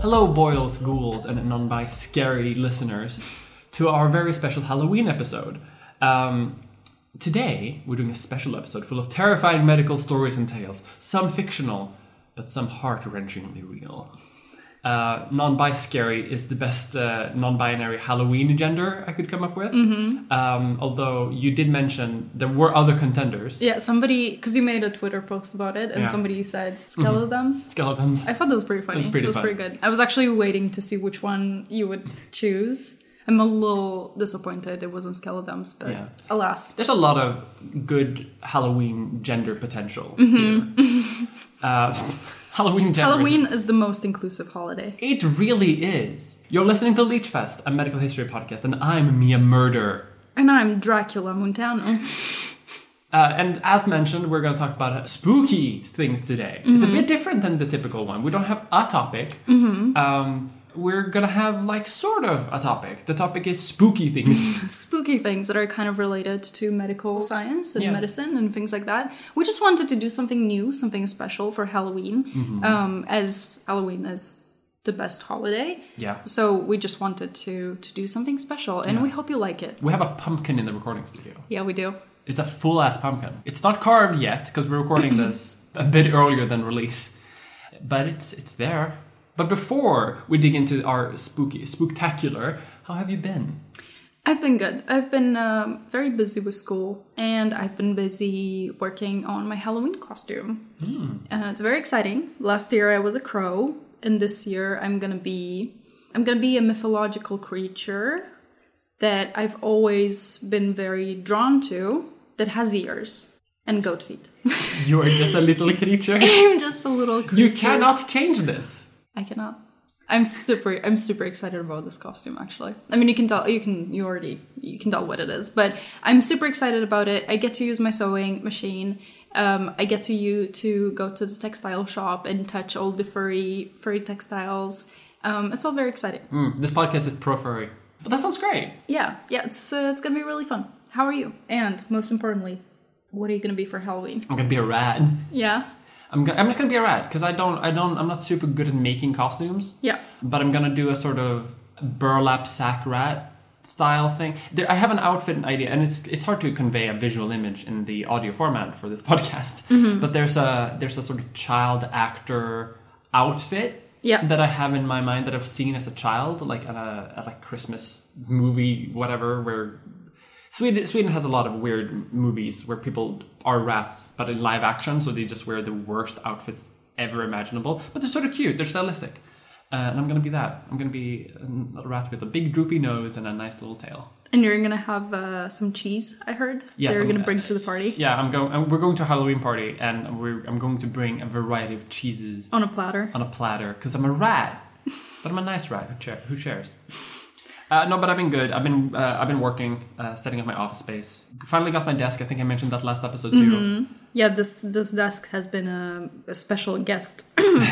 Hello, Boils, Ghouls, and non-by-scary listeners to our very special Halloween episode. Today, we're doing a special episode full of terrifying medical stories and tales, some fictional, but some heart-wrenchingly real. Non-bi-scary is the best non-binary Halloween gender I could come up with. Mm-hmm. Although you did mention there were other contenders. Yeah, somebody, because you made a Twitter post about it, and somebody said skeletons. Mm-hmm. Skeletons. I thought that was pretty funny. It was pretty good. I was actually waiting to see which one you would choose. I'm a little disappointed it wasn't skeletons, but alas. There's a lot of good Halloween gender potential here. Halloween is the most inclusive holiday. It really is. You're listening to LeechFest, a medical history podcast, and I'm Mia Murder. And I'm Dracula Montano. And as mentioned, we're going to talk about spooky things today. Mm-hmm. It's a bit different than the typical one. We don't have a topic. Mm-hmm. We're going to have, sort of a topic. The topic is spooky things. Spooky things that are kind of related to medical science and medicine and things like that. We just wanted to do something new, something special for Halloween, as Halloween is the best holiday. Yeah. So we just wanted to do something special, and we hope you like it. We have a pumpkin in the recording studio. Yeah, we do. It's a full-ass pumpkin. It's not carved yet, because we're recording this a bit earlier than release. But it's there. But before we dig into our spooktacular, how have you been? I've been good. I've been very busy with school, and I've been busy working on my Halloween costume. It's very exciting. Last year I was a crow, and this year I'm gonna be a mythological creature that I've always been very drawn to that has ears. And goat feet. You are just a little creature. I'm just a little creature. You cannot change this. I cannot. I'm super excited about this costume, actually. I mean, you can tell what it is, but I'm super excited about it. I get to use my sewing machine. I get to go to the textile shop and touch all the furry textiles. It's all very exciting. This podcast is pro furry, but that sounds great. Yeah. It's gonna be really fun. How are you? And most importantly, what are you gonna be for Halloween? I'm gonna be a rat. Yeah. I'm just gonna be a rat because I'm not super good at making costumes. Yeah. But I'm gonna do a sort of burlap sack rat style thing. I have an outfit idea, and it's hard to convey a visual image in the audio format for this podcast. Mm-hmm. But there's a sort of child actor outfit. Yeah. That I have in my mind that I've seen as a child, like at a Christmas movie, whatever, where. Sweden has a lot of weird movies where people are rats, but in live action, so they just wear the worst outfits ever imaginable. But they're sort of cute. They're stylistic. And I'm going to be that. I'm going to be a rat with a big droopy nose and a nice little tail. And you're going to have some cheese, I heard, that you're going to bring to the party. Yeah, we're going to a Halloween party, and I'm going to bring a variety of cheeses. On a platter. On a platter, because I'm a rat. But I'm a nice rat who shares. No, but I've been good. I've been working, setting up my office space. Finally got my desk. I think I mentioned that last episode too. Mm-hmm. Yeah, this desk has been a special guest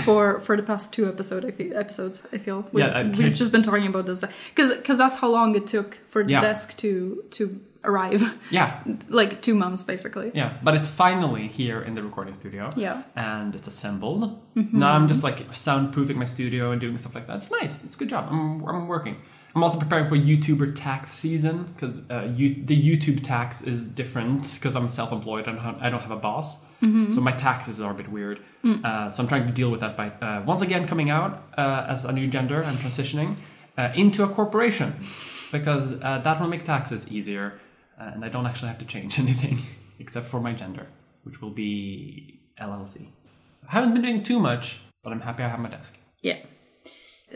for the past two episodes. I feel we've just been talking about this because that's how long it took for the desk to arrive. Yeah, like 2 months basically. Yeah, but it's finally here in the recording studio. Yeah, and it's assembled. Mm-hmm. Now I'm just soundproofing my studio and doing stuff like that. It's nice. It's a good job. I'm working. I'm also preparing for YouTuber tax season because the YouTube tax is different because I'm self-employed and I don't have a boss. Mm-hmm. So my taxes are a bit weird. So I'm trying to deal with that by once again coming out as a new gender. I'm transitioning into a corporation because that will make taxes easier. And I don't actually have to change anything except for my gender, which will be LLC. I haven't been doing too much, but I'm happy I have my desk. Yeah.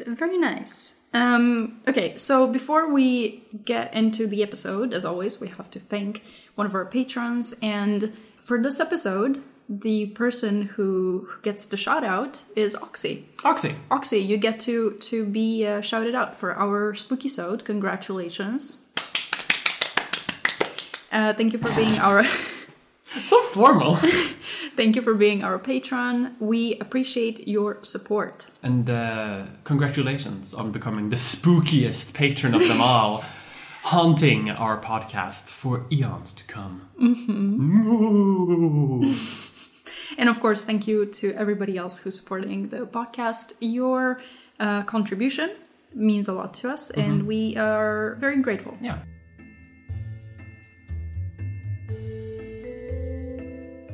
Very nice. Okay, so before we get into the episode, as always, we have to thank one of our patrons. And for this episode, the person who gets the shout out is Oxy. Oxy, you get to be shouted out for our Spookysode. Congratulations. Thank you for being our... So formal. Thank you for being our patron. We appreciate your support. And congratulations on becoming the spookiest patron of them all, haunting our podcast for eons to come. Mm-hmm. And of course, thank you to everybody else who's supporting the podcast. Your contribution means a lot to us, and we are very grateful. Yeah.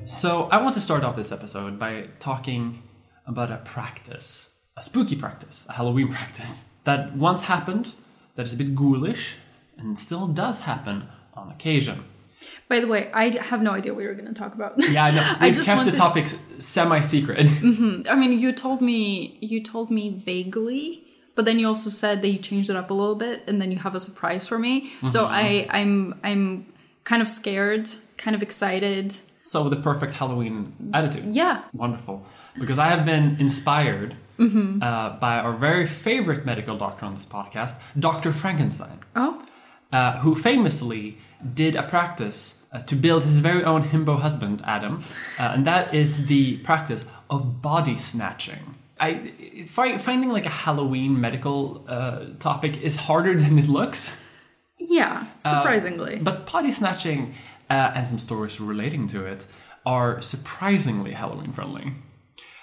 So I want to start off this episode by talking about a practice, a spooky practice, a Halloween practice that once happened, that is a bit ghoulish, and still does happen on occasion. By the way, I have no idea what you're going to talk about. Yeah, I know. The topics semi-secret. Mm-hmm. I mean, you told me vaguely, but then you also said that you changed it up a little bit, and then you have a surprise for me. Mm-hmm. So I'm kind of scared, kind of excited. So the perfect Halloween attitude. Yeah. Wonderful. Because I have been inspired by our very favorite medical doctor on this podcast, Dr. Frankenstein. Oh. Who famously did a practice to build his very own himbo husband, Adam. And that is the practice of body snatching. Finding like a Halloween medical topic is harder than it looks. Yeah, surprisingly. But body snatching... and some stories relating to it are surprisingly Halloween friendly.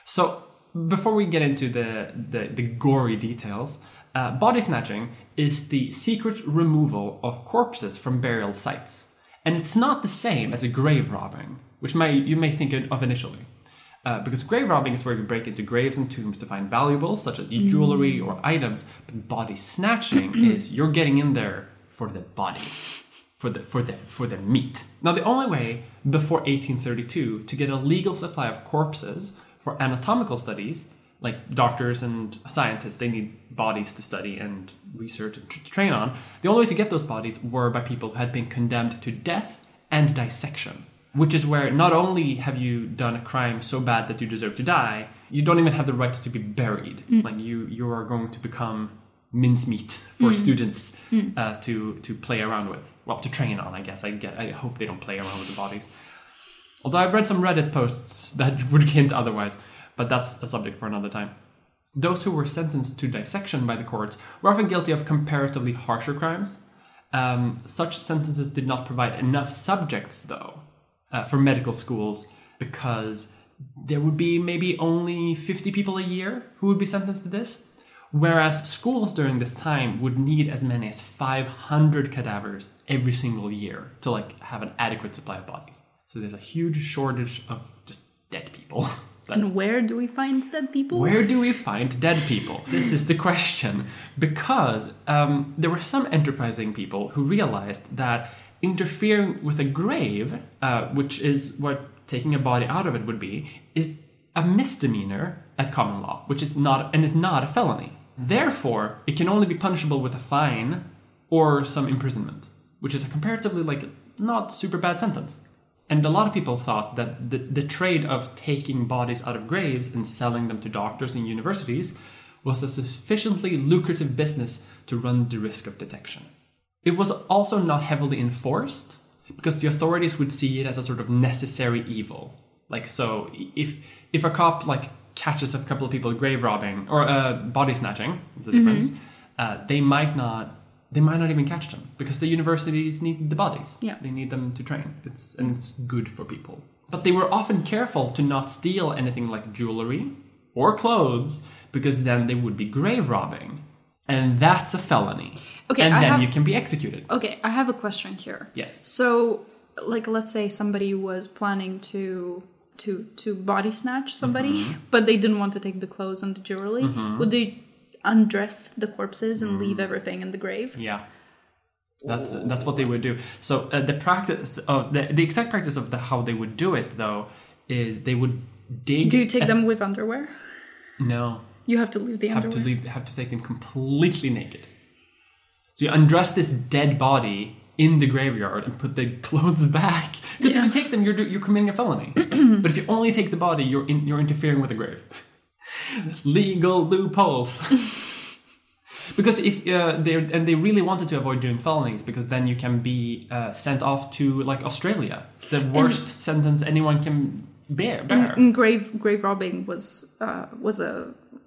So before we get into the gory details, body snatching is the secret removal of corpses from burial sites. And it's not the same as a grave robbing, which you may think of initially. Because grave robbing is where you break into graves and tombs to find valuables, such as jewelry or items. But body snatching is you're getting in there for the body. For the meat. Now, the only way before 1832 to get a legal supply of corpses for anatomical studies, like doctors and scientists, they need bodies to study and research and train on. The only way to get those bodies were by people who had been condemned to death and dissection, which is where not only have you done a crime so bad that you deserve to die, you don't even have the right to be buried. Mm. Like you are going to become mincemeat for students to play around with. Well, to train on, I guess. I hope they don't play around with the bodies. Although I've read some Reddit posts that would hint otherwise, but that's a subject for another time. Those who were sentenced to dissection by the courts were often guilty of comparatively harsher crimes. Such sentences did not provide enough subjects, though, for medical schools, because there would be maybe only 50 people a year who would be sentenced to this, whereas schools during this time would need as many as 500 cadavers every single year to have an adequate supply of bodies. So there's a huge shortage of just dead people. And where do we find dead people? This is the question. Because there were some enterprising people who realized that interfering with a grave, which is what taking a body out of it would be, is a misdemeanor at common law, which is not a felony. Therefore, it can only be punishable with a fine or some imprisonment, which is a comparatively not super bad sentence. And a lot of people thought that the trade of taking bodies out of graves and selling them to doctors and universities was a sufficiently lucrative business to run the risk of detection. It was also not heavily enforced because the authorities would see it as a sort of necessary evil. So if a cop catches a couple of people grave robbing or body snatching, is the difference. They might not even catch them because the universities need the bodies. Yeah. They need them to train. It's good for people. But they were often careful to not steal anything like jewelry or clothes because then they would be grave robbing, and that's a felony. Okay, and you can be executed. Okay, I have a question here. Yes. So, let's say somebody was planning to body snatch somebody, but they didn't want to take the clothes and the jewelry, would they undress the corpses and leave everything in the grave? Yeah, that's what they would do. So the practice of the exact practice of how they would do it, though, is they would dig. Do you take them with underwear? No, you have to leave the underwear. Have to take them completely naked. So you undress this dead body in the graveyard and put the clothes back Because if you take them, you're committing a felony. But if you only take the body, you're interfering with the grave. Legal loopholes. Because if they really wanted to avoid doing felonies, because then you can be sent off to like Australia, the worst sentence anyone can bear. And grave robbing was a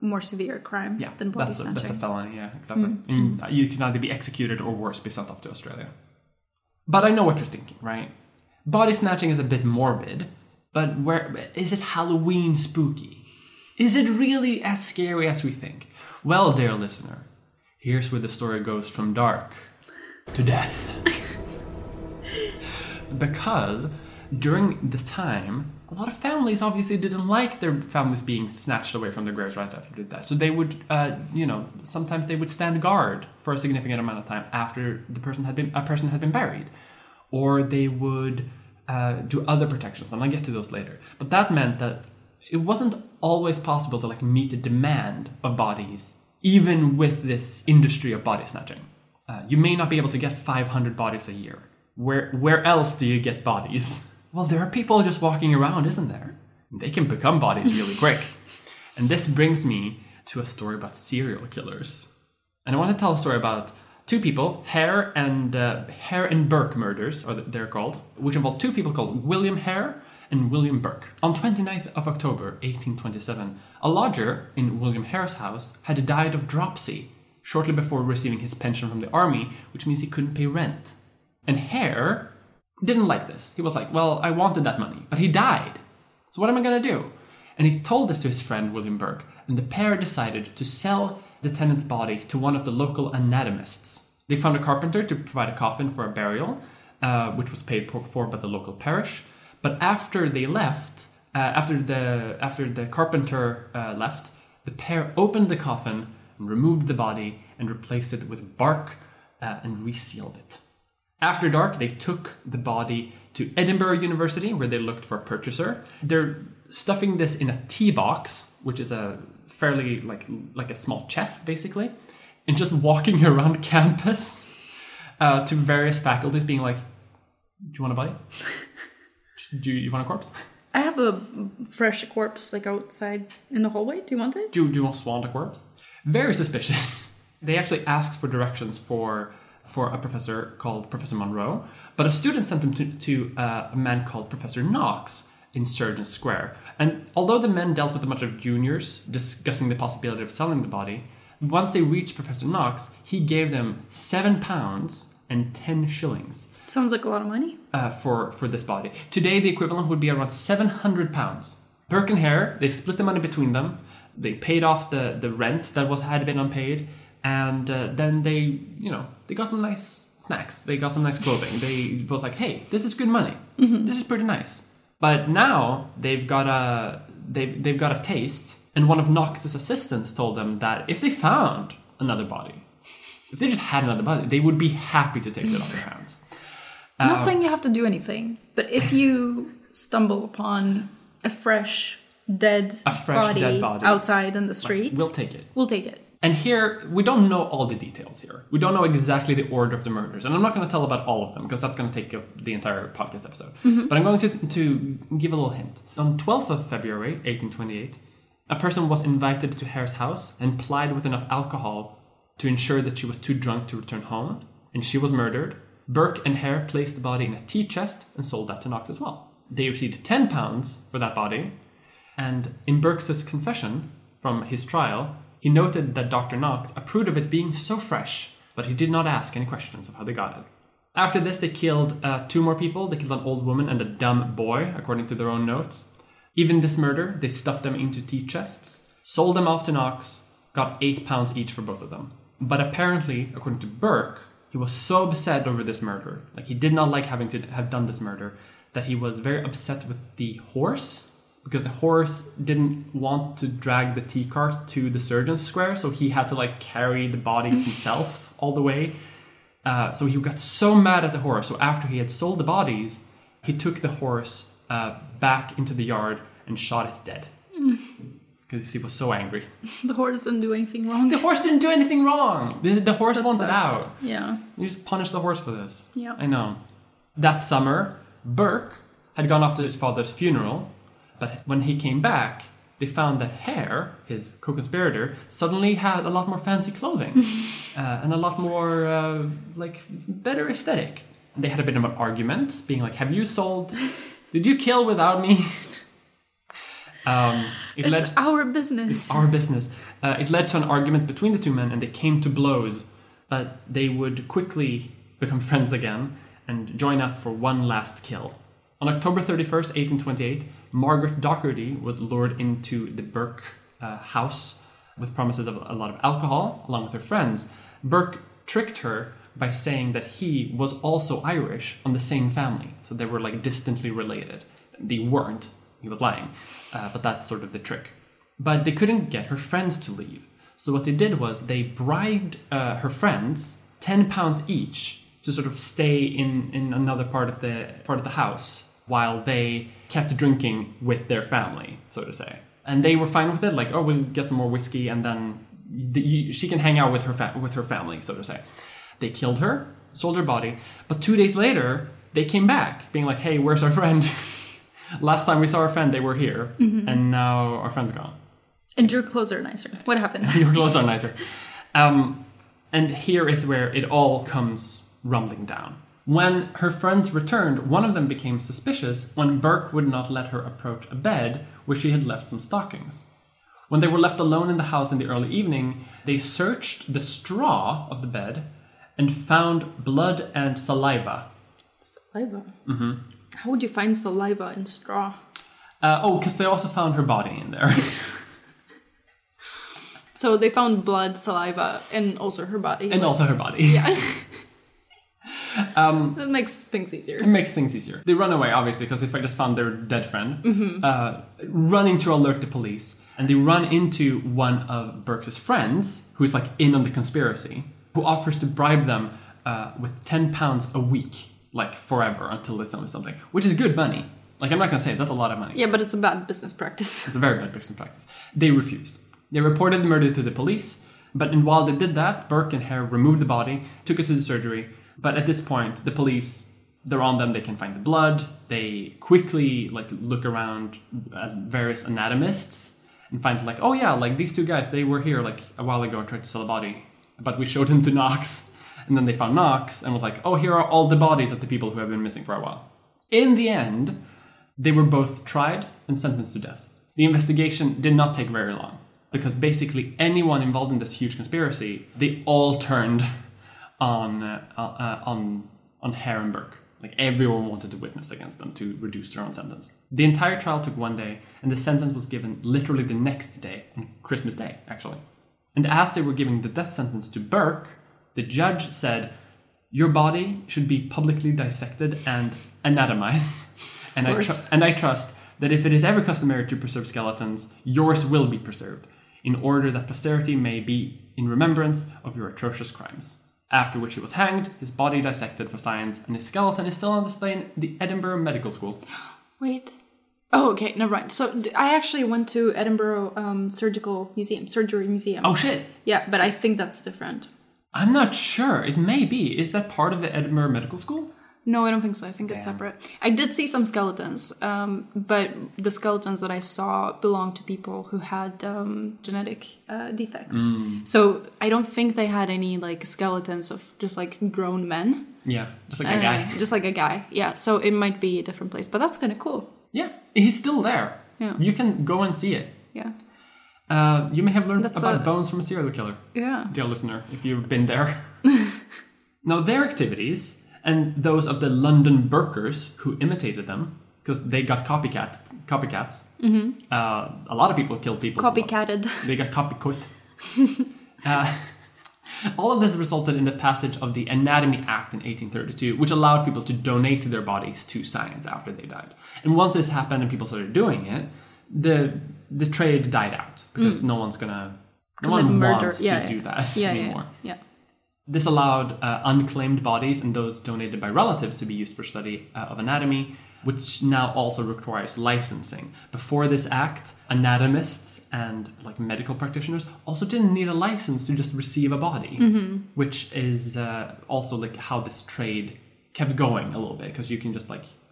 more severe crime than body snatching. That's a felony, yeah, exactly. Mm. And you can either be executed or worse, be sent off to Australia. But I know what you're thinking, right? Body snatching is a bit morbid, but where is it Halloween spooky? Is it really as scary as we think? Well, dear listener, here's where the story goes from dark to death. Because during this time, a lot of families obviously didn't like their families being snatched away from their graves right after they died. So they would, sometimes they would stand guard for a significant amount of time after a person had been buried. Or they would do other protections, and I'll get to those later. But that meant that it wasn't always possible to like meet the demand of bodies, even with this industry of body snatching. You may not be able to get 500 bodies a year. Where else do you get bodies? Well, there are people just walking around, isn't there? They can become bodies really quick. And this brings me to a story about serial killers. And I want to tell a story about two people, Hare and Burke murders, or they're called, which involved two people called William Hare and William Burke. On 29th of October, 1827, a lodger in William Hare's house had died of dropsy shortly before receiving his pension from the army, which means he couldn't pay rent. And Hare didn't like this. He was like, well, I wanted that money, but he died. So what am I going to do? And he told this to his friend, William Burke, and the pair decided to sell the tenant's body to one of the local anatomists. They found a carpenter to provide a coffin for a burial, which was paid for by the local parish. But after they left, after the carpenter left, the pair opened the coffin and removed the body and replaced it with bark and resealed it. After dark, they took the body to Edinburgh University, where they looked for a purchaser. They're stuffing this in a tea box, which is a fairly like a small chest, basically, and just walking around campus to various faculties, being like, "Do you want a body? Do you want a corpse? I have a fresh corpse like outside in the hallway. Do you want it? Do you want a corpse? Very suspicious. They actually asked for directions for a professor called Professor Monroe, but a student sent them to a man called Professor Knox in Surgeon's Square. And although the men dealt with a bunch of juniors discussing the possibility of selling the body, once they reached Professor Knox, he gave them £7 and 10 shillings. Sounds like a lot of money. For this body. Today, the equivalent would be around £700. Burke and Hare, they split the money between them. They paid off the rent that had been unpaid. And then they got some nice snacks. They got some nice clothing. They was like, hey, this is good money. Mm-hmm. This is pretty nice. But now they've got a taste. And one of Knox's assistants told them that if they found another body, if they just had another body, they would be happy to take it off their hands. I'm not saying you have to do anything, but if you stumble upon a fresh dead body outside in the street, like, we'll take it. And here, we don't know all the details here. We don't know exactly the order of the murders. And I'm not going to tell about all of them, because that's going to take up the entire podcast episode. Mm-hmm. But I'm going to give a little hint. On 12th of February, 1828, a person was invited to Hare's house and plied with enough alcohol to ensure that she was too drunk to return home. And she was murdered. Burke and Hare placed the body in a tea chest and sold that to Knox as well. They received £10 for that body. And in Burke's confession from his trial, he noted that Dr. Knox approved of it being so fresh, but he did not ask any questions of how they got it. After this, they killed two more people. They killed an old woman and a dumb boy, according to their own notes. Even this murder, they stuffed them into tea chests, sold them off to Knox, got £8 each for both of them. But apparently, according to Burke, he was so upset over this murder, like he did not like having to have done this murder, that he was very upset with the horse, because the horse didn't want to drag the tea cart to the Surgeon's Square, so he had to like carry the bodies himself all the way. So he got so mad at the horse. So after he had sold the bodies, he took the horse back into the yard and shot it dead. Because he was so angry. The horse didn't do anything wrong. The horse didn't do anything wrong. The horse wanted out. Yeah. You just punish the horse for this. Yeah. I know. That summer, Burke had gone off to his father's funeral, but when he came back, they found that Hare, his co-conspirator, suddenly had a lot more fancy clothing and a lot more, better aesthetic. They had a bit of an argument, being like, have you sold... Did you kill without me? It's our business. It's our business. It led to an argument between the two men, and they came to blows. But they would quickly become friends again and join up for one last kill. On October 31st, 1828, Margaret Docherty was lured into the Burke house with promises of a lot of alcohol, along with her friends. Burke tricked her by saying that he was also Irish on the same family. So they were distantly related. They weren't. He was lying. But that's sort of the trick. But they couldn't get her friends to leave. So what they did was they bribed her friends £10 each to sort of stay in another part of the house while they kept drinking with their family, so to say. And they were fine with it. Like, oh, we'll get some more whiskey and then she can hang out with her family, so to say. They killed her, sold her body, but 2 days later, they came back, being like, hey, where's our friend? Last time we saw our friend, they were here, and now our friend's gone. And your clothes are nicer. What happened? Your clothes are nicer. And here is where it all comes rumbling down. When her friends returned, one of them became suspicious when Burke would not let her approach a bed where she had left some stockings. When they were left alone in the house in the early evening, they searched the straw of the bed and found blood and saliva. Saliva? Mm-hmm. How would you find saliva in straw? Because they also found her body in there. So they found blood, saliva, and also her body. Yeah. That makes things easier. They run away, obviously, because if I just found their dead friend, running to alert the police. And they run into one of Burke's friends, who's in on the conspiracy, who offers to bribe them with £10 a week, forever, until they sell me something, which is good money. I'm not going to say it, that's a lot of money. Yeah, but it's a bad business practice. It's a very bad business practice. They refused. They reported the murder to the police, but while they did that, Burke and Hare removed the body, took it to the surgery, but at this point, the police, they're on them, they can find the blood, they quickly, look around as various anatomists, and find, these two guys, they were here, a while ago, tried to sell a body. But we showed him to Knox, and then they found Knox and was like, oh, here are all the bodies of the people who have been missing for a while. In the end, they were both tried and sentenced to death. The investigation did not take very long, because basically anyone involved in this huge conspiracy, they all turned on Hare and Burke. Everyone wanted to witness against them to reduce their own sentence. The entire trial took one day, and the sentence was given literally the next day, on Christmas Day, actually. And as they were giving the death sentence to Burke, the judge said, your body should be publicly dissected and anatomized. And I trust that if it is ever customary to preserve skeletons, yours will be preserved, in order that posterity may be in remembrance of your atrocious crimes. After which he was hanged, his body dissected for science, and his skeleton is still on display in the Edinburgh Medical School. Wait. Oh, okay, never mind. So I actually went to Edinburgh Surgery Museum. Oh, shit. Yeah, but I think that's different. I'm not sure. It may be. Is that part of the Edinburgh Medical School? No, I don't think so. I think it's separate. I did see some skeletons, but the skeletons that I saw belonged to people who had genetic defects. Mm. So I don't think they had any skeletons of just grown men. Yeah, just a guy. Just a guy. Yeah, so it might be a different place, but that's kind of cool. Yeah, he's still there. Yeah. You can go and see it. Yeah. You may have learned about bones from a serial killer. Yeah. Dear listener, if you've been there. Now, their activities and those of the London Burkers who imitated them, because they got copycats. Mm-hmm. A lot of people killed people. Copycatted. They got copycat. All of this resulted in the passage of the Anatomy Act in 1832, which allowed people to donate their bodies to science after they died. And once this happened and people started doing it, the trade died out, because no one wants to do that anymore. Yeah. This allowed unclaimed bodies and those donated by relatives to be used for study of anatomy, which now also requires licensing. Before this act, anatomists and medical practitioners also didn't need a license to just receive a body, which is also how this trade kept going a little bit, because you can just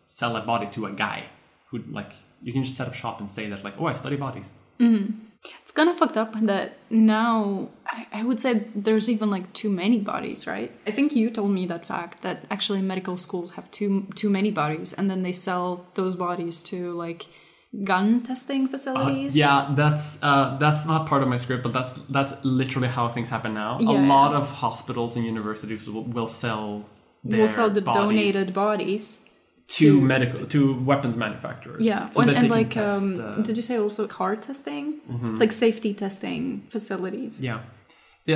sell a body to a guy who, like, you can just set up shop and say that, like, oh, I study bodies. Mm-hmm. It's kind of fucked up that now I would say there's even like too many bodies, right? I think you told me that fact that actually medical schools have too many bodies, and then they sell those bodies to like gun testing facilities. That's not part of my script, but that's literally how things happen now. A lot of hospitals and universities will sell the bodies, donated bodies. To weapons manufacturers. Yeah, so and like, test, did you say also car testing? Mm-hmm. Like safety testing facilities. Yeah,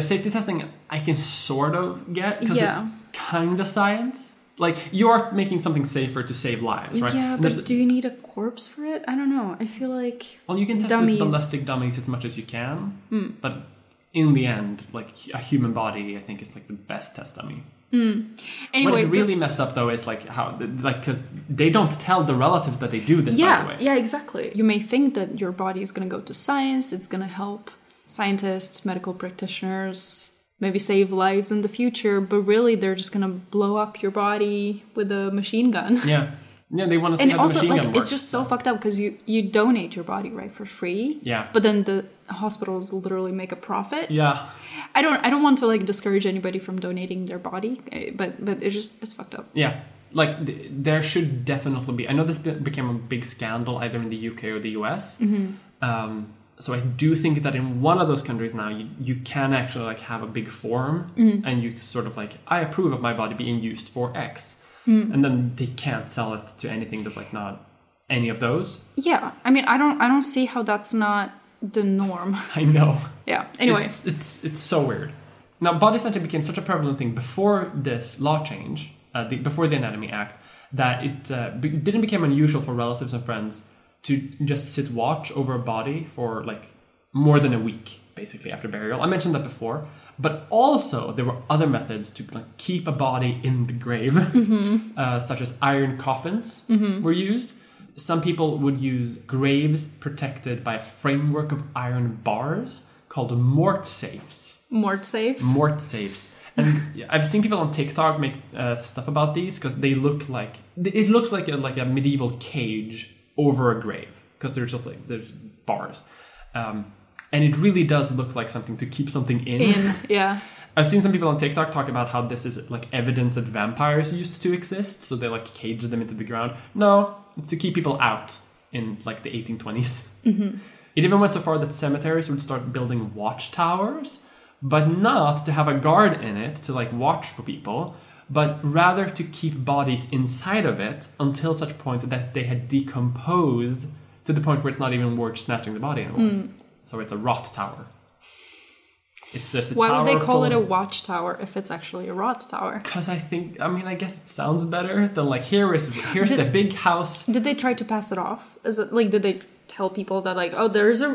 safety testing I can sort of get, because it's kind of science. Like, you are making something safer to save lives, right? Yeah, but do you need a corpse for it? I don't know. I feel like well, you can test dummies. With ballistic dummies as much as you can, but in the end, like, a human body, I think, is like the best test dummy. Mm. Anyway, what is really messed up though is like how, like, because they don't tell the relatives that they do this. Yeah, by the way. Yeah, exactly. You may think that your body is going to go to science, it's going to help scientists, medical practitioners, maybe save lives in the future, but really they're just going to blow up your body with a machine gun. Yeah. Yeah, they want to see how also, the machine gun works. It's just so fucked up because you donate your body, right, for free. Yeah. But then the hospitals literally make a profit. Yeah. I don't want to like discourage anybody from donating their body, but it's fucked up. Yeah. Like there should definitely be. I know this became a big scandal either in the UK or the US. Mm-hmm. So I do think that in one of those countries now, you can actually like have a big form and you sort of like, I approve of my body being used for X. And then they can't sell it to anything that's like not any of those. Yeah, I mean, I don't see how that's not the norm. I know. Yeah. Anyway, it's so weird. Now, body snatching became such a prevalent thing before this law change, before the Anatomy Act, that it didn't become unusual for relatives and friends to just sit watch over a body for like more than a week, basically after burial. I mentioned that before. But also, there were other methods to like, keep a body in the grave, mm-hmm. Such as iron coffins were used. Some people would use graves protected by a framework of iron bars called mort safes. Mort safes? Mort safes. And I've seen people on TikTok make stuff about these because they look like... It looks like a medieval cage over a grave because there's just like there's bars. And it really does look like something to keep something in. Yeah. I've seen some people on TikTok talk about how this is like evidence that vampires used to exist, so they like caged them into the ground. No, it's to keep people out in like the 1820s. Mm-hmm. It even went so far that cemeteries would start building watchtowers, but not to have a guard in it to like watch for people, but rather to keep bodies inside of it until such point that they had decomposed to the point where it's not even worth snatching the body anymore. Mm. So it's a rot tower. It's just a tower. Why would they call it a watchtower if it's actually a rot tower? Because I guess it sounds better than like, here's the big house. Did they try to pass it off? Did they tell people that like, oh, there's a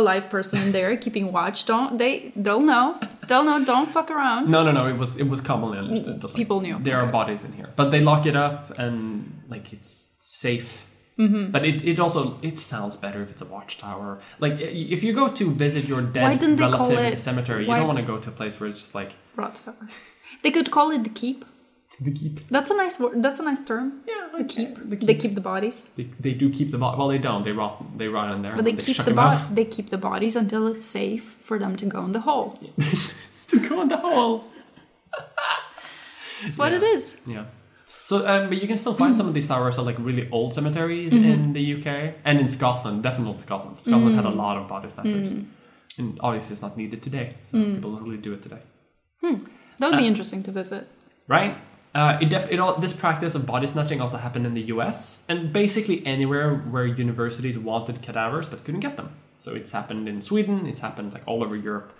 live person in there keeping watch? They'll know. Don't fuck around. No. It was commonly understood. People knew there are bodies in here, but they lock it up and like it's safe. Mm-hmm. But it also sounds better if it's a watchtower. Like, if you go to visit your dead relative in a cemetery, you don't want to go to a place where it's just like... Rot tower. They could call it the keep. The keep. That's a nice word. That's a nice term. Yeah, okay. The keep. They keep the bodies. They do keep the bodies. Well, they don't. They rot in there. But they keep They keep the bodies until it's safe for them to go in the hole. Yeah. To go in the hole. That's what it is. Yeah. So, but you can still find some of these towers at like really old cemeteries in the UK and in Scotland, definitely Scotland. Scotland had a lot of body snatchers, and obviously it's not needed today, so people don't really do it today. That would be interesting to visit, right? This practice of body snatching also happened in the US and basically anywhere where universities wanted cadavers but couldn't get them. So it's happened in Sweden. It's happened like all over Europe.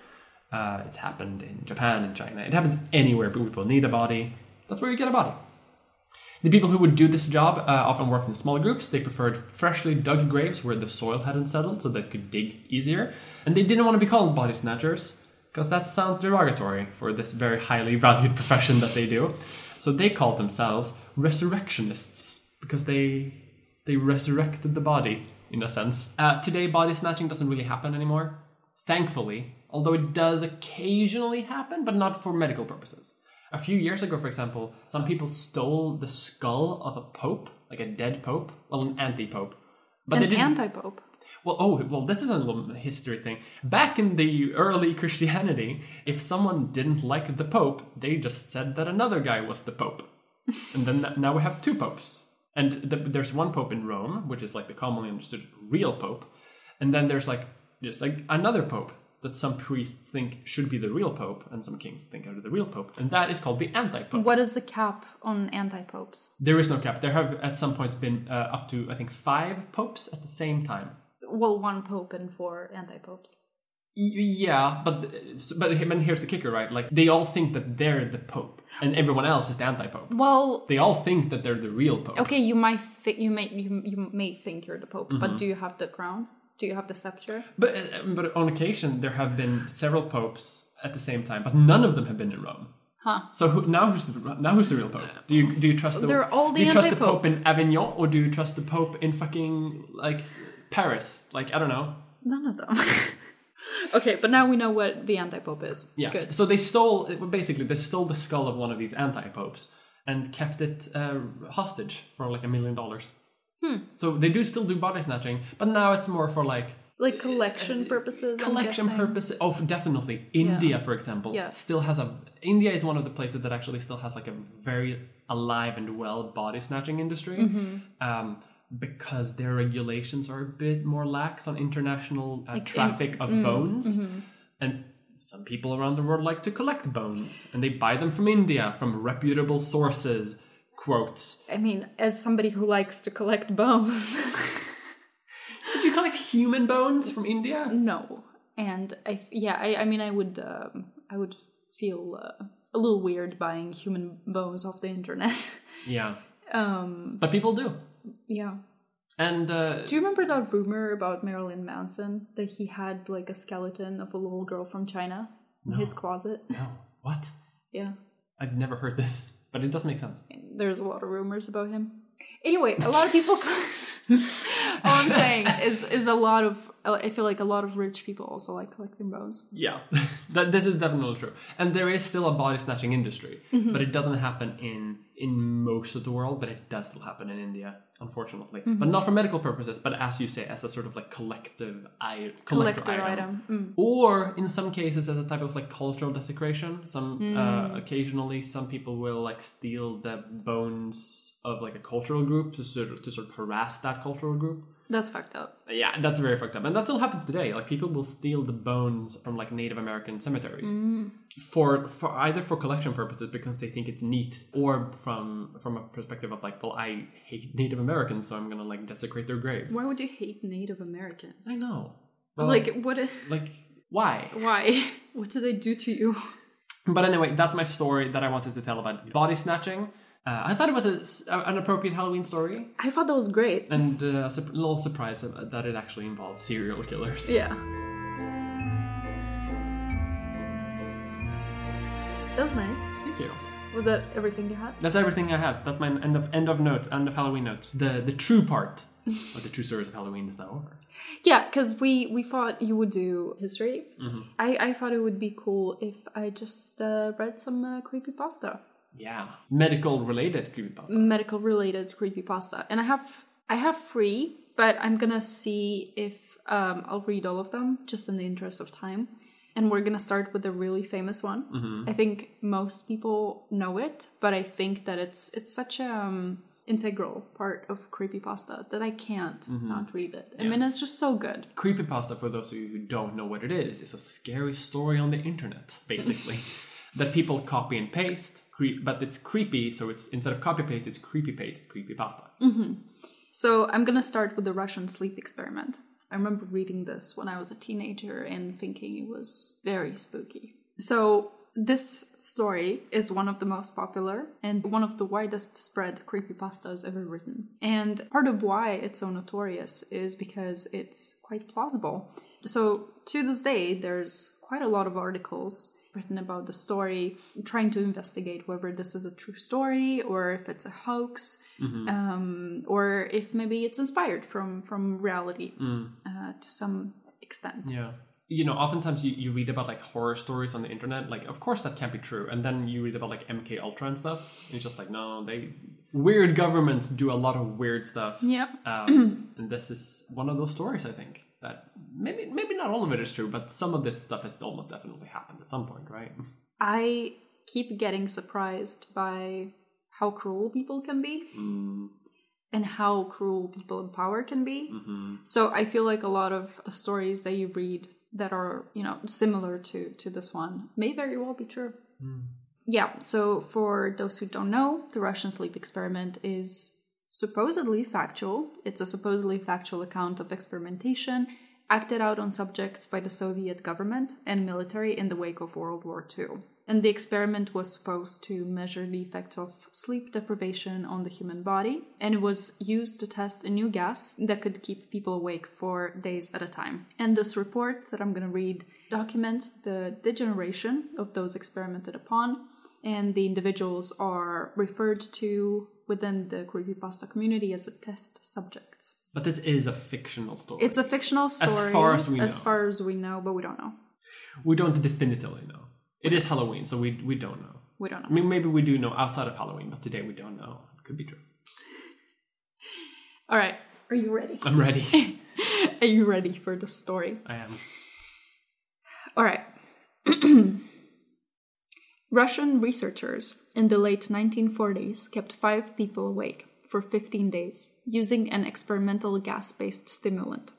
It's happened in Japan and China. It happens anywhere people need a body. That's where you get a body. The people who would do this job often worked in small groups. They preferred freshly dug graves where the soil hadn't settled so they could dig easier. And they didn't want to be called body snatchers because that sounds derogatory for this very highly valued profession that they do. So they called themselves resurrectionists because they resurrected the body, in a sense. Today, body snatching doesn't really happen anymore, thankfully, although it does occasionally happen, but not for medical purposes. A few years ago, for example, some people stole the skull of a pope, like a dead pope, well, an anti-pope. But an anti-pope? Well, this is a little history thing. Back in the early Christianity, if someone didn't like the pope, they just said that another guy was the pope. And then now we have two popes. And there's one pope in Rome, which is like the commonly understood real pope. And then there's like just like another pope that some priests think should be the real pope and some kings think are the real pope. And that is called the anti-pope. What is the cap on anti-popes? There is no cap. There have at some points been up to, I think, 5 popes at the same time. Well, 1 pope and 4 anti-popes. Yeah, but here's the kicker, right? Like, they all think that they're the pope, and everyone else is the anti-pope. Well, they all think that they're the real pope. Okay, you may think you're the pope, mm-hmm. but do you have the crown? Do you have the scepter? But on occasion, there have been several popes at the same time, but none of them have been in Rome. Huh. So who's the real pope? Do you trust the? They're all the anti-pope. Do you trust the pope in Avignon, or do you trust the pope in fucking like Paris? Like, I don't know. None of them. Okay, but now we know what the anti-pope is. Yeah. Good. So they stole the skull of one of these anti-popes and kept it hostage for like $1 million. So they still do body snatching, but now it's more for like collection purposes. Collection purposes. Oh, definitely. India, for example, still has India is one of the places that actually still has like a very alive and well body snatching industry. Mm-hmm. Because their regulations are a bit more lax on international traffic of bones. Mm-hmm. And some people around the world like to collect bones. And they buy them from India, from reputable sources, quotes. I mean, as somebody who likes to collect bones. Would you collect human bones from India? No. And, I would feel a little weird buying human bones off the internet. Yeah. But people do. Yeah. And do you remember that rumor about Marilyn Manson that he had like a skeleton of a little girl from China in his closet? No. What? Yeah. I've never heard this, but it does make sense. There's a lot of rumors about him. Anyway, a lot of people all I'm saying is a lot of, I feel like a lot of rich people also like collecting bones. Yeah. This is definitely true. And there is still a body snatching industry, mm-hmm. but it doesn't happen in most of the world, but it does still happen in India, unfortunately. Mm-hmm. But not for medical purposes, but as you say, as a sort of like collector item. Mm. Or in some cases as a type of like cultural desecration. Occasionally some people will like steal the bones of like a cultural group to sort of harass that cultural group. That's fucked up. Yeah, that's very fucked up. And that still happens today. Like, people will steal the bones from, like, Native American cemeteries. Mm. For either for collection purposes, because they think it's neat, or from a perspective of, like, well, I hate Native Americans, so I'm gonna, like, desecrate their graves. Why would you hate Native Americans? I know. Well, like, what... Like, why? Why? What do they do to you? But anyway, that's my story that I wanted to tell about body snatching. I thought it was an appropriate Halloween story. I thought that was great. And a little surprise that it actually involves serial killers. Yeah. That was nice. Thank you. Was that everything you had? That's everything I have. That's my end of Halloween notes. The true part of the true stories of Halloween is now over. Yeah, because we thought you would do history. Mm-hmm. I thought it would be cool if I just read some creepypasta. Yeah. Medical related creepypasta. And I have 3, but I'm gonna see if I'll read all of them just in the interest of time. And we're gonna start with a really famous one. Mm-hmm. I think most people know it, but I think that it's such a integral part of creepypasta that I can't not read it. I mean, it's just so good. Creepypasta, for those of you who don't know what it is, it's a scary story on the internet, basically. That people copy and paste, but it's creepy, so it's instead of copy-paste, it's creepy-paste, creepypasta. Mm-hmm. So I'm going to start with the Russian Sleep Experiment. I remember reading this when I was a teenager and thinking it was very spooky. So this story is one of the most popular and one of the widest spread creepypastas ever written. And part of why it's so notorious is because it's quite plausible. So to this day, there's quite a lot of articles written about the story, trying to investigate whether this is a true story or if it's a hoax, or if maybe it's inspired from reality to some extent. Yeah. you know, oftentimes you read about like horror stories on the internet, like of course that can't be true, and then you read about like MK Ultra and stuff, and it's just like, no, they weird governments do a lot of weird stuff. Yep. And this is one of those stories, I think, that maybe not all of it is true, but some of this stuff has almost definitely happened at some point, right? I keep getting surprised by how cruel people can be. Mm. And how cruel people in power can be. Mm-hmm. So I feel like a lot of the stories that you read that are, you know, similar to this one may very well be true. Mm. Yeah, so for those who don't know, the Russian Sleep Experiment is supposedly factual. It's a supposedly factual account of experimentation acted out on subjects by the Soviet government and military in the wake of World War II. And the experiment was supposed to measure the effects of sleep deprivation on the human body, and it was used to test a new gas that could keep people awake for days at a time. And this report that I'm going to read documents the degeneration of those experimented upon, and the individuals are referred to within the creepypasta community as a test subjects. But this is a fictional story. It's a fictional story. As far as we know, but we don't know. We don't definitively know. It is Halloween, so we don't know. We don't know. I mean, maybe we do know outside of Halloween, but today we don't know. It could be true. All right. Are you ready? I'm ready. Are you ready for the story? I am. All right. Russian researchers in the late 1940s kept 5 people awake for 15 days using an experimental gas-based stimulant.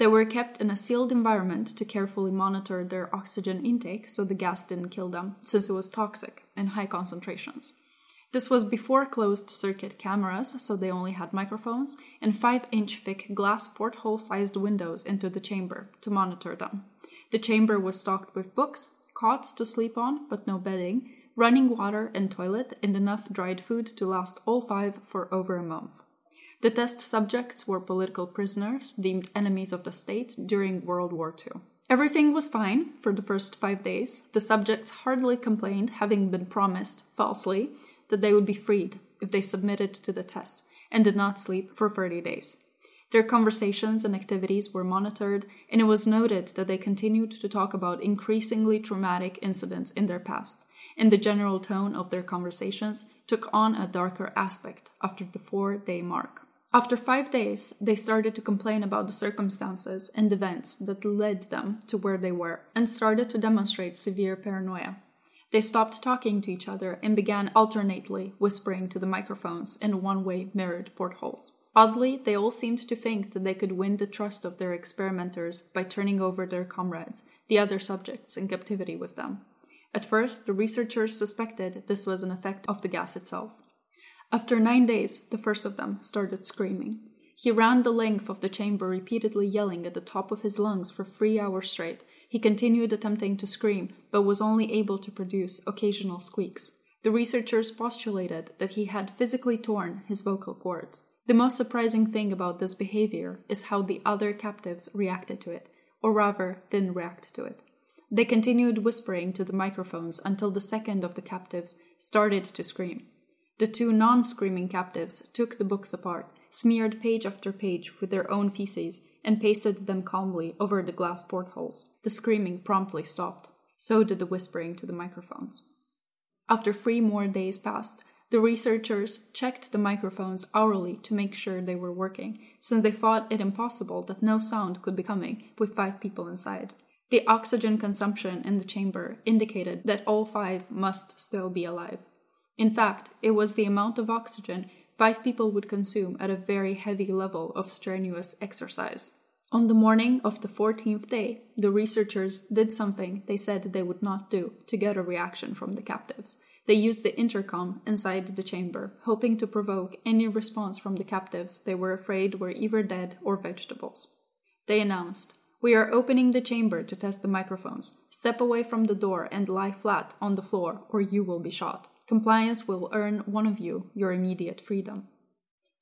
They were kept in a sealed environment to carefully monitor their oxygen intake so the gas didn't kill them, since it was toxic in high concentrations. This was before closed-circuit cameras, so they only had microphones, and 5-inch thick glass porthole-sized windows into the chamber to monitor them. The chamber was stocked with books, cots to sleep on, but no bedding, running water and toilet, and enough dried food to last all 5 for over a month. The test subjects were political prisoners, deemed enemies of the state during World War II. Everything was fine for the first 5 days. The subjects hardly complained, having been promised, falsely, that they would be freed if they submitted to the test and did not sleep for 30 days. Their conversations and activities were monitored, and it was noted that they continued to talk about increasingly traumatic incidents in their past, and the general tone of their conversations took on a darker aspect after the 4-day mark. After 5 days, they started to complain about the circumstances and events that led them to where they were, and started to demonstrate severe paranoia. They stopped talking to each other and began alternately whispering to the microphones in one-way mirrored portholes. Oddly, they all seemed to think that they could win the trust of their experimenters by turning over their comrades, the other subjects in captivity with them. At first, the researchers suspected this was an effect of the gas itself. After 9 days, the first of them started screaming. He ran the length of the chamber, repeatedly yelling at the top of his lungs for 3 hours straight. He continued attempting to scream, but was only able to produce occasional squeaks. The researchers postulated that he had physically torn his vocal cords. The most surprising thing about this behavior is how the other captives reacted to it, or rather, didn't react to it. They continued whispering to the microphones until the second of the captives started to scream. The 2 non-screaming captives took the books apart, smeared page after page with their own feces, and pasted them calmly over the glass portholes. The screaming promptly stopped. So did the whispering to the microphones. After 3 more days passed, the researchers checked the microphones hourly to make sure they were working, since they thought it impossible that no sound could be coming with 5 people inside. The oxygen consumption in the chamber indicated that all 5 must still be alive. In fact, it was the amount of oxygen 5 people would consume at a very heavy level of strenuous exercise. On the morning of the 14th day, the researchers did something they said they would not do to get a reaction from the captives. They used the intercom inside the chamber, hoping to provoke any response from the captives they were afraid were either dead or vegetables. They announced, "We are opening the chamber to test the microphones. Step away from the door and lie flat on the floor, or you will be shot. Compliance will earn one of you your immediate freedom."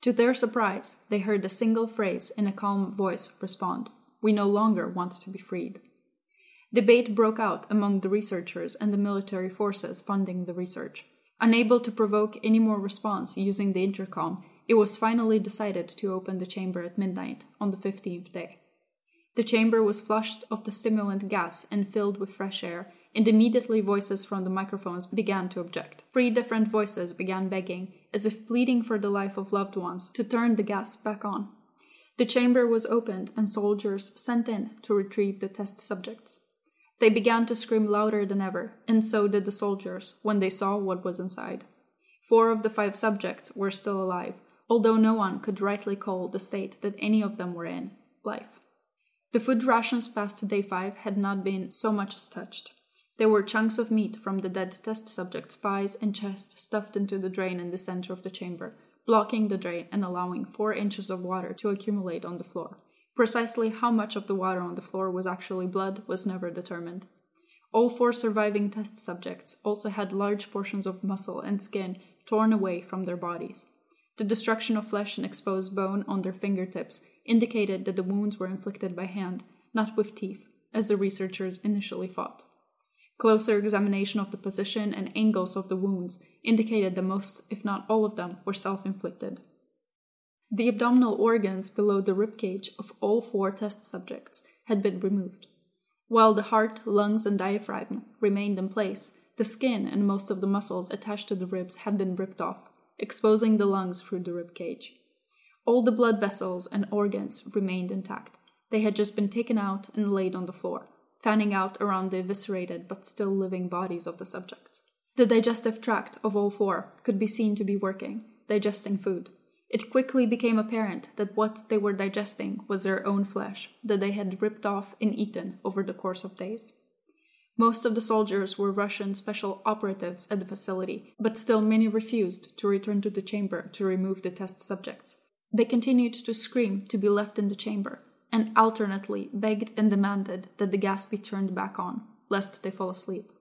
To their surprise, they heard a single phrase in a calm voice respond, "We no longer want to be freed." Debate broke out among the researchers and the military forces funding the research. Unable to provoke any more response using the intercom, it was finally decided to open the chamber at midnight on the 15th day. The chamber was flushed of the stimulant gas and filled with fresh air, and immediately voices from the microphones began to object. 3 different voices began begging, as if pleading for the life of loved ones, to turn the gas back on. The chamber was opened and soldiers sent in to retrieve the test subjects. They began to scream louder than ever, and so did the soldiers when they saw what was inside. 4 of the 5 subjects were still alive, although no one could rightly call the state that any of them were in life. The food rations past day 5 had not been so much as touched. There were chunks of meat from the dead test subjects' thighs and chest stuffed into the drain in the center of the chamber, blocking the drain and allowing 4 inches of water to accumulate on the floor. Precisely how much of the water on the floor was actually blood was never determined. All 4 surviving test subjects also had large portions of muscle and skin torn away from their bodies. The destruction of flesh and exposed bone on their fingertips indicated that the wounds were inflicted by hand, not with teeth, as the researchers initially thought. Closer examination of the position and angles of the wounds indicated that most, if not all of them, were self-inflicted. The abdominal organs below the ribcage of all 4 test subjects had been removed. While the heart, lungs, and diaphragm remained in place, the skin and most of the muscles attached to the ribs had been ripped off, exposing the lungs through the ribcage. All the blood vessels and organs remained intact. They had just been taken out and laid on the floor, fanning out around the eviscerated but still living bodies of the subjects. The digestive tract of all 4 could be seen to be working, digesting food. It quickly became apparent that what they were digesting was their own flesh, that they had ripped off and eaten over the course of days. Most of the soldiers were Russian special operatives at the facility, but still many refused to return to the chamber to remove the test subjects. They continued to scream to be left in the chamber, and alternately begged and demanded that the gas be turned back on, lest they fall asleep.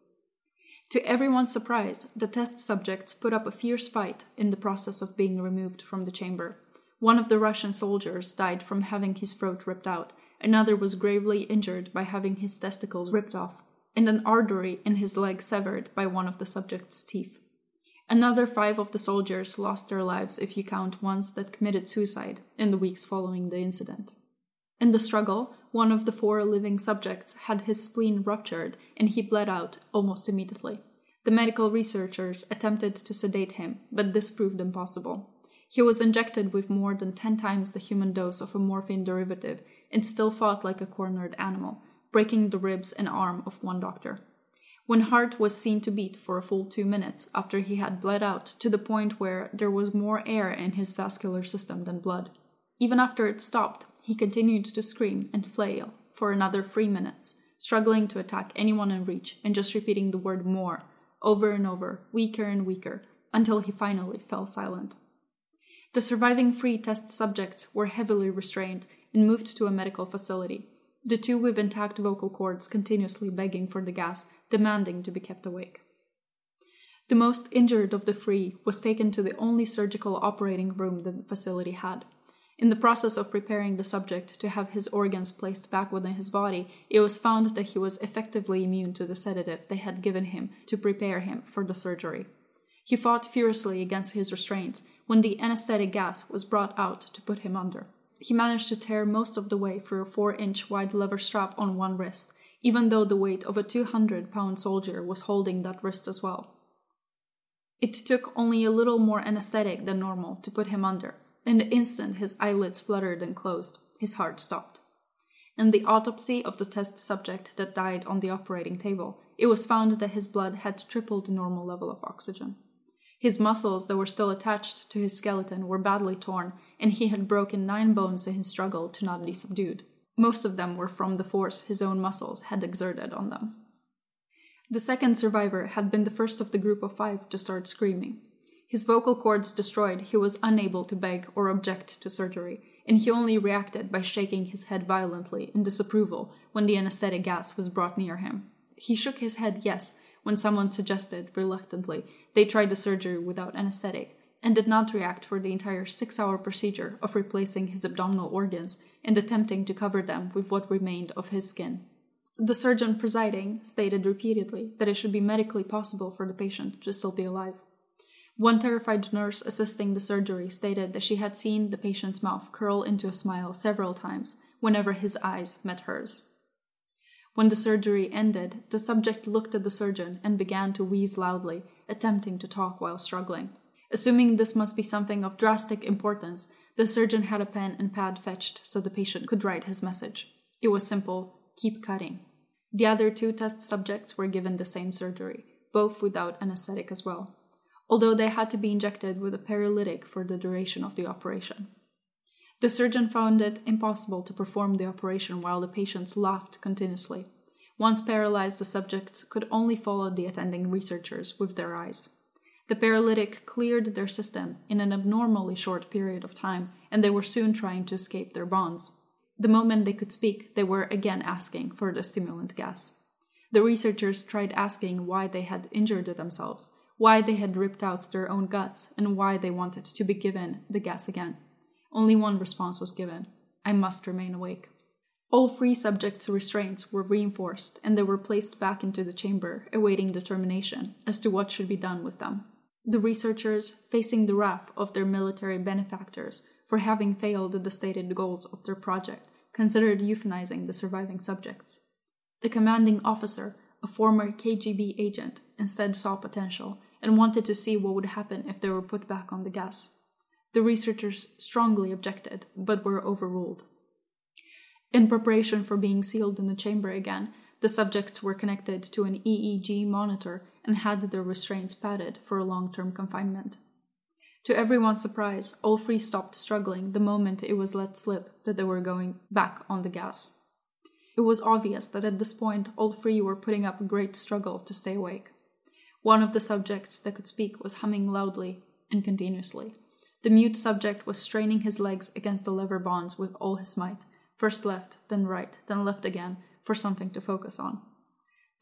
To everyone's surprise, the test subjects put up a fierce fight in the process of being removed from the chamber. One of the Russian soldiers died from having his throat ripped out, another was gravely injured by having his testicles ripped off, and an artery in his leg severed by one of the subject's teeth. Another 5 of the soldiers lost their lives if you count ones that committed suicide in the weeks following the incident. In the struggle, one of the 4 living subjects had his spleen ruptured and he bled out almost immediately. The medical researchers attempted to sedate him, but this proved impossible. He was injected with more than 10 times the human dose of a morphine derivative and still fought like a cornered animal, breaking the ribs and arm of one doctor. When heart was seen to beat for a full 2 minutes after he had bled out to the point where there was more air in his vascular system than blood. Even after it stopped, he continued to scream and flail for another 3 minutes, struggling to attack anyone in reach and just repeating the word more, over and over, weaker and weaker, until he finally fell silent. The surviving 3 test subjects were heavily restrained and moved to a medical facility, the 2 with intact vocal cords continuously begging for the gas, demanding to be kept awake. The most injured of the 3 was taken to the only surgical operating room the facility had. In the process of preparing the subject to have his organs placed back within his body, it was found that he was effectively immune to the sedative they had given him to prepare him for the surgery. He fought furiously against his restraints when the anesthetic gas was brought out to put him under. He managed to tear most of the way through a 4-inch wide leather strap on one wrist, even though the weight of a 200-pound soldier was holding that wrist as well. It took only a little more anesthetic than normal to put him under. In the instant his eyelids fluttered and closed, his heart stopped. In the autopsy of the test subject that died on the operating table, it was found that his blood had tripled the normal level of oxygen. His muscles that were still attached to his skeleton were badly torn, and he had broken 9 bones in his struggle to not be subdued. Most of them were from the force his own muscles had exerted on them. The second survivor had been the first of the group of 5 to start screaming. His vocal cords destroyed, he was unable to beg or object to surgery, and he only reacted by shaking his head violently in disapproval when the anesthetic gas was brought near him. He shook his head yes when someone suggested, reluctantly, they try the surgery without anesthetic, and did not react for the entire 6-hour procedure of replacing his abdominal organs and attempting to cover them with what remained of his skin. The surgeon presiding stated repeatedly that it should be medically possible for the patient to still be alive. One terrified nurse assisting the surgery stated that she had seen the patient's mouth curl into a smile several times whenever his eyes met hers. When the surgery ended, the subject looked at the surgeon and began to wheeze loudly, attempting to talk while struggling. Assuming this must be something of drastic importance, the surgeon had a pen and pad fetched so the patient could write his message. It was simple, keep cutting. The other two test subjects were given the same surgery, both without anesthetic as well, although they had to be injected with a paralytic for the duration of the operation. The surgeon found it impossible to perform the operation while the patients laughed continuously. Once paralyzed, the subjects could only follow the attending researchers with their eyes. The paralytic cleared their system in an abnormally short period of time, and they were soon trying to escape their bonds. The moment they could speak, they were again asking for the stimulant gas. The researchers tried asking why they had injured themselves, why they had ripped out their own guts, and why they wanted to be given the gas again. Only one response was given: I must remain awake. All three subjects' restraints were reinforced, and they were placed back into the chamber, awaiting determination as to what should be done with them. The researchers, facing the wrath of their military benefactors for having failed the stated goals of their project, considered euthanizing the surviving subjects. The commanding officer, a former KGB agent, instead saw potential and wanted to see what would happen if they were put back on the gas. The researchers strongly objected, but were overruled. In preparation for being sealed in the chamber again, the subjects were connected to an EEG monitor and had their restraints padded for a long-term confinement. To everyone's surprise, all three stopped struggling the moment it was let slip that they were going back on the gas. It was obvious that at this point, all three were putting up a great struggle to stay awake. One of the subjects that could speak was humming loudly and continuously. The mute subject was straining his legs against the lever bonds with all his might, first left, then left again, for something to focus on.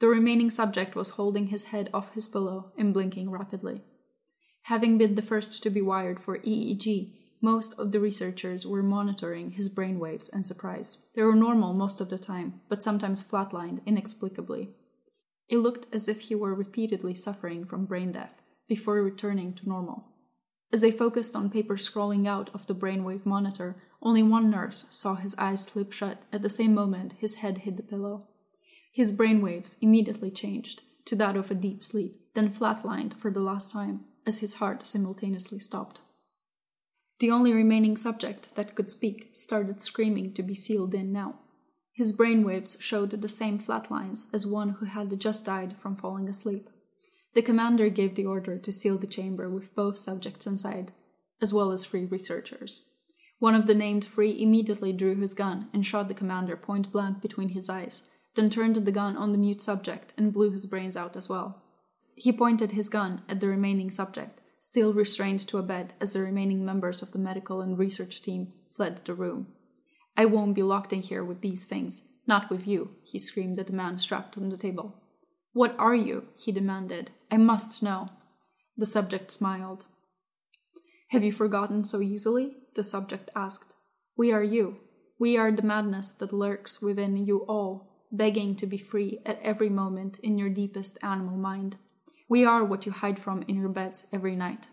The remaining subject was holding his head off his pillow and blinking rapidly. Having been the first to be wired for EEG, most of the researchers were monitoring his brainwaves and surprise. They were normal most of the time, but sometimes flatlined inexplicably. It looked as if he were repeatedly suffering from brain death before returning to normal. As they focused on paper scrolling out of the brainwave monitor, only one nurse saw his eyes slip shut at the same moment his head hit the pillow. His brainwaves immediately changed to that of a deep sleep, then flatlined for the last time as his heart simultaneously stopped. The only remaining subject that could speak started screaming to be sealed in now. His brainwaves showed the same flatlines as one who had just died from falling asleep. The commander gave the order to seal the chamber with both subjects inside, as well as three researchers. One of the named three immediately drew his gun and shot the commander point-blank between his eyes, then turned the gun on the mute subject and blew his brains out as well. He pointed his gun at the remaining subject, still restrained to a bed, as the remaining members of the medical and research team fled the room. "I won't be locked in here with these things, not with you," he screamed at the man strapped on the table. "What are you?" he demanded. "I must know." The subject smiled. "Have you forgotten so easily?" the subject asked. "We are you. We are the madness that lurks within you all, begging to be free at every moment in your deepest animal mind. We are what you hide from in your beds every night.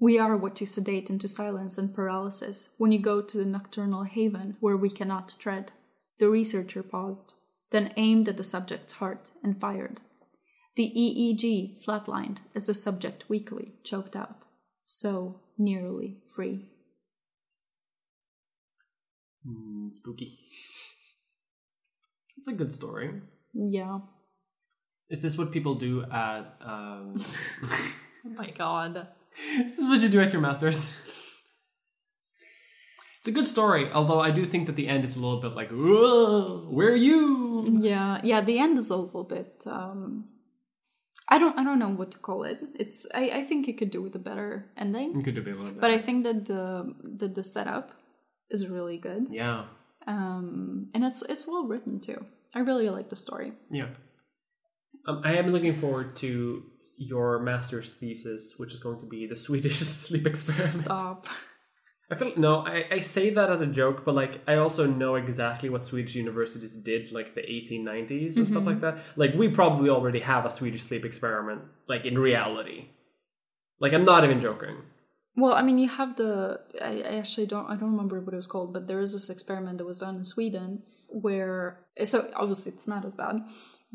We are what you sedate into silence and paralysis when you go to the nocturnal haven where we cannot tread." The researcher paused, then aimed at the subject's heart and fired. The EEG flatlined as the subject weakly choked out, "So nearly free." Spooky. It's a good story. Yeah. Is this what people do at... Oh my god. Is this what you do at your master's? It's a good story, although I do think that the end is a little bit like, "Whoa, where are you?" Yeah, the end is a little bit. I don't know what to call it. It's I think it could do with a better ending. It could do with a better. But I think that the setup is really good. Yeah. And it's well written too. I really like the story. Yeah. I am looking forward to your master's thesis, which is going to be the Swedish sleep experiment. Stop. I say that as a joke, but like I also know exactly what Swedish universities did like the 1890s and stuff like that. Like we probably already have a Swedish sleep experiment, like in reality. Like I'm not even joking. Well, I mean, you have the... I don't remember what it was called, but there is this experiment that was done in Sweden where... So, obviously, it's not as bad.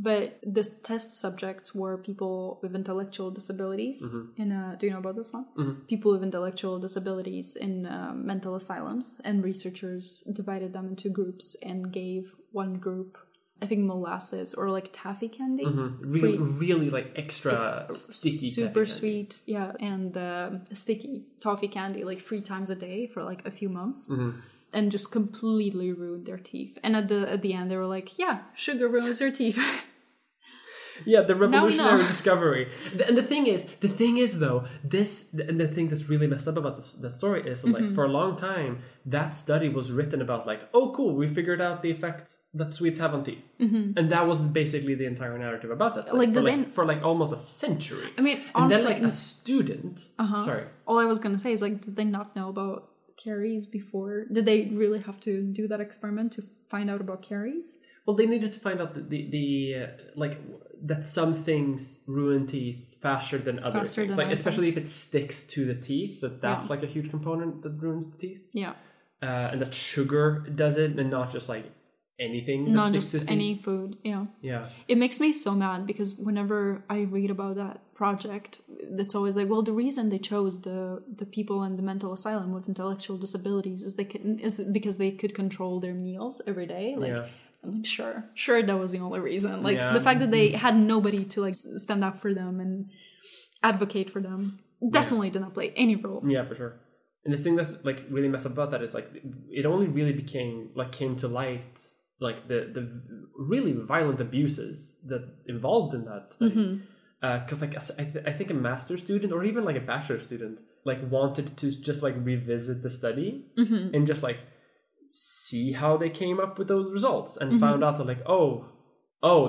But the test subjects were people with intellectual disabilities. Mm-hmm. Do you know about this one? Mm-hmm. People with intellectual disabilities in mental asylums. And researchers divided them into groups and gave one group, I think, molasses or like taffy candy. Mm-hmm. Really like extra sticky. Super sweet. Yeah. And sticky toffee candy like 3 times a day for like a few months. Mm-hmm. And just completely ruined their teeth. And at the end, they were like, yeah, sugar ruins your teeth. Yeah, the revolutionary discovery. And the thing is, though, and the thing that's really messed up about the story is, mm-hmm. like, for a long time, that study was written about, like, oh, cool, we figured out the effect that sweets have on teeth. Mm-hmm. And that was basically the entire narrative about that study for almost a century. I mean, honestly. And then, a student... Uh-huh. Sorry. All I was going to say is, like, did they not know about caries before? Did they really have to do that experiment to find out about caries? Well, they needed to find out that some things ruin teeth faster than other things. Like, especially if it sticks to the teeth, that's yeah. like a huge component that ruins the teeth. Yeah. And that sugar does it, and not just like anything. That not just any food. Yeah. Yeah. It makes me so mad because whenever I read about that project, it's always like, well, the reason they chose the people in the mental asylum with intellectual disabilities is because they could control their meals every day. Like, yeah. I'm like, sure, that was the only reason. Like, yeah. the fact that they had nobody to, like, stand up for them and advocate for them definitely yeah. did not play any role. Yeah, for sure. And the thing that's, like, really messed up about that is, like, it only really came to light, like, the really violent abuses that involved in that study. Mm-hmm. Because, like, I think a master's student or even, like, a bachelor's student, like, wanted to just, like, revisit the study mm-hmm. and just, like, see how they came up with those results and mm-hmm. found out that, like, oh,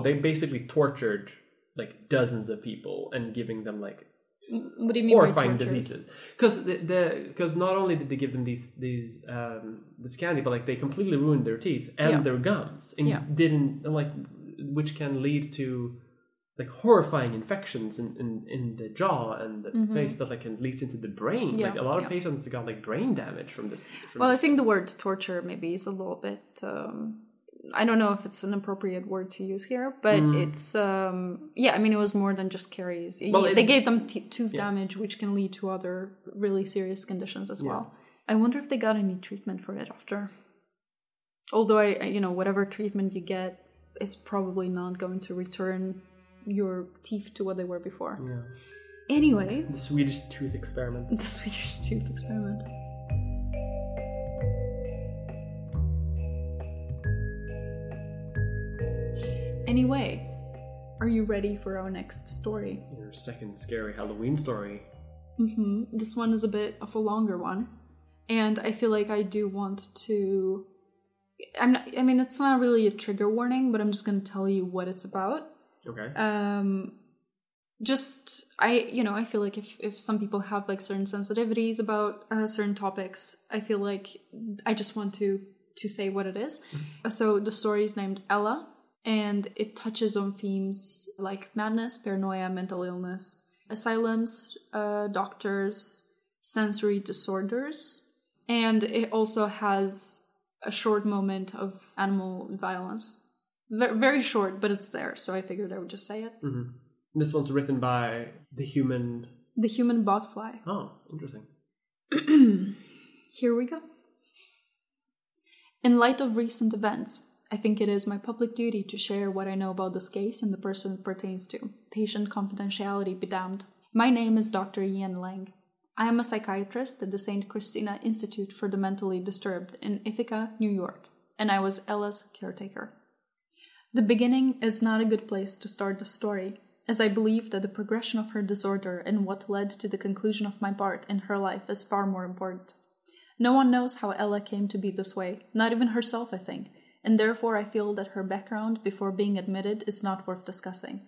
they basically tortured, like, dozens of people and giving them, like, what do you mean horrifying diseases. Because because not only did they give them this candy, but, like, they completely ruined their teeth and yeah. their gums and yeah. didn't, like, which can lead to, like, horrifying infections in the jaw and the mm-hmm. face that, like, can leach into the brain. Yeah. Like, a lot of yeah. patients got, like, brain damage from this. I think the word torture maybe is a little bit... I don't know if it's an appropriate word to use here, but it's... yeah, I mean, it was more than just caries. Well, they gave them tooth yeah. damage, which can lead to other really serious conditions as yeah. well. I wonder if they got any treatment for it after. Although, whatever treatment you get, it's probably not going to return your teeth to what they were before. Yeah. Anyway. The Swedish tooth experiment. Anyway, are you ready for our next story? Your second scary Halloween story. Mm-hmm. This one is a bit of a longer one. And I feel like I do want to... it's not really a trigger warning, but I'm just going to tell you what it's about. Okay. I feel like if some people have, like, certain sensitivities about certain topics, I feel like I just want to say what it is. So the story is named Ella, and it touches on themes like madness, paranoia, mental illness, asylums, doctors, sensory disorders, and it also has a short moment of animal violence. Very short, but it's there, so I figured I would just say it. Mm-hmm. This one's written by the human botfly. Oh, interesting. Here we go. In light of recent events, I think it is my public duty to share what I know about this case and the person it pertains to. Patient confidentiality be damned. My name is Dr. Ian Lang. I am a psychiatrist at the St. Christina Institute for the Mentally Disturbed in Ithaca, New York, and I was Ella's caretaker. The beginning is not a good place to start the story, as I believe that the progression of her disorder and what led to the conclusion of my part in her life is far more important. No one knows how Ella came to be this way, not even herself, I think, and therefore I feel that her background before being admitted is not worth discussing.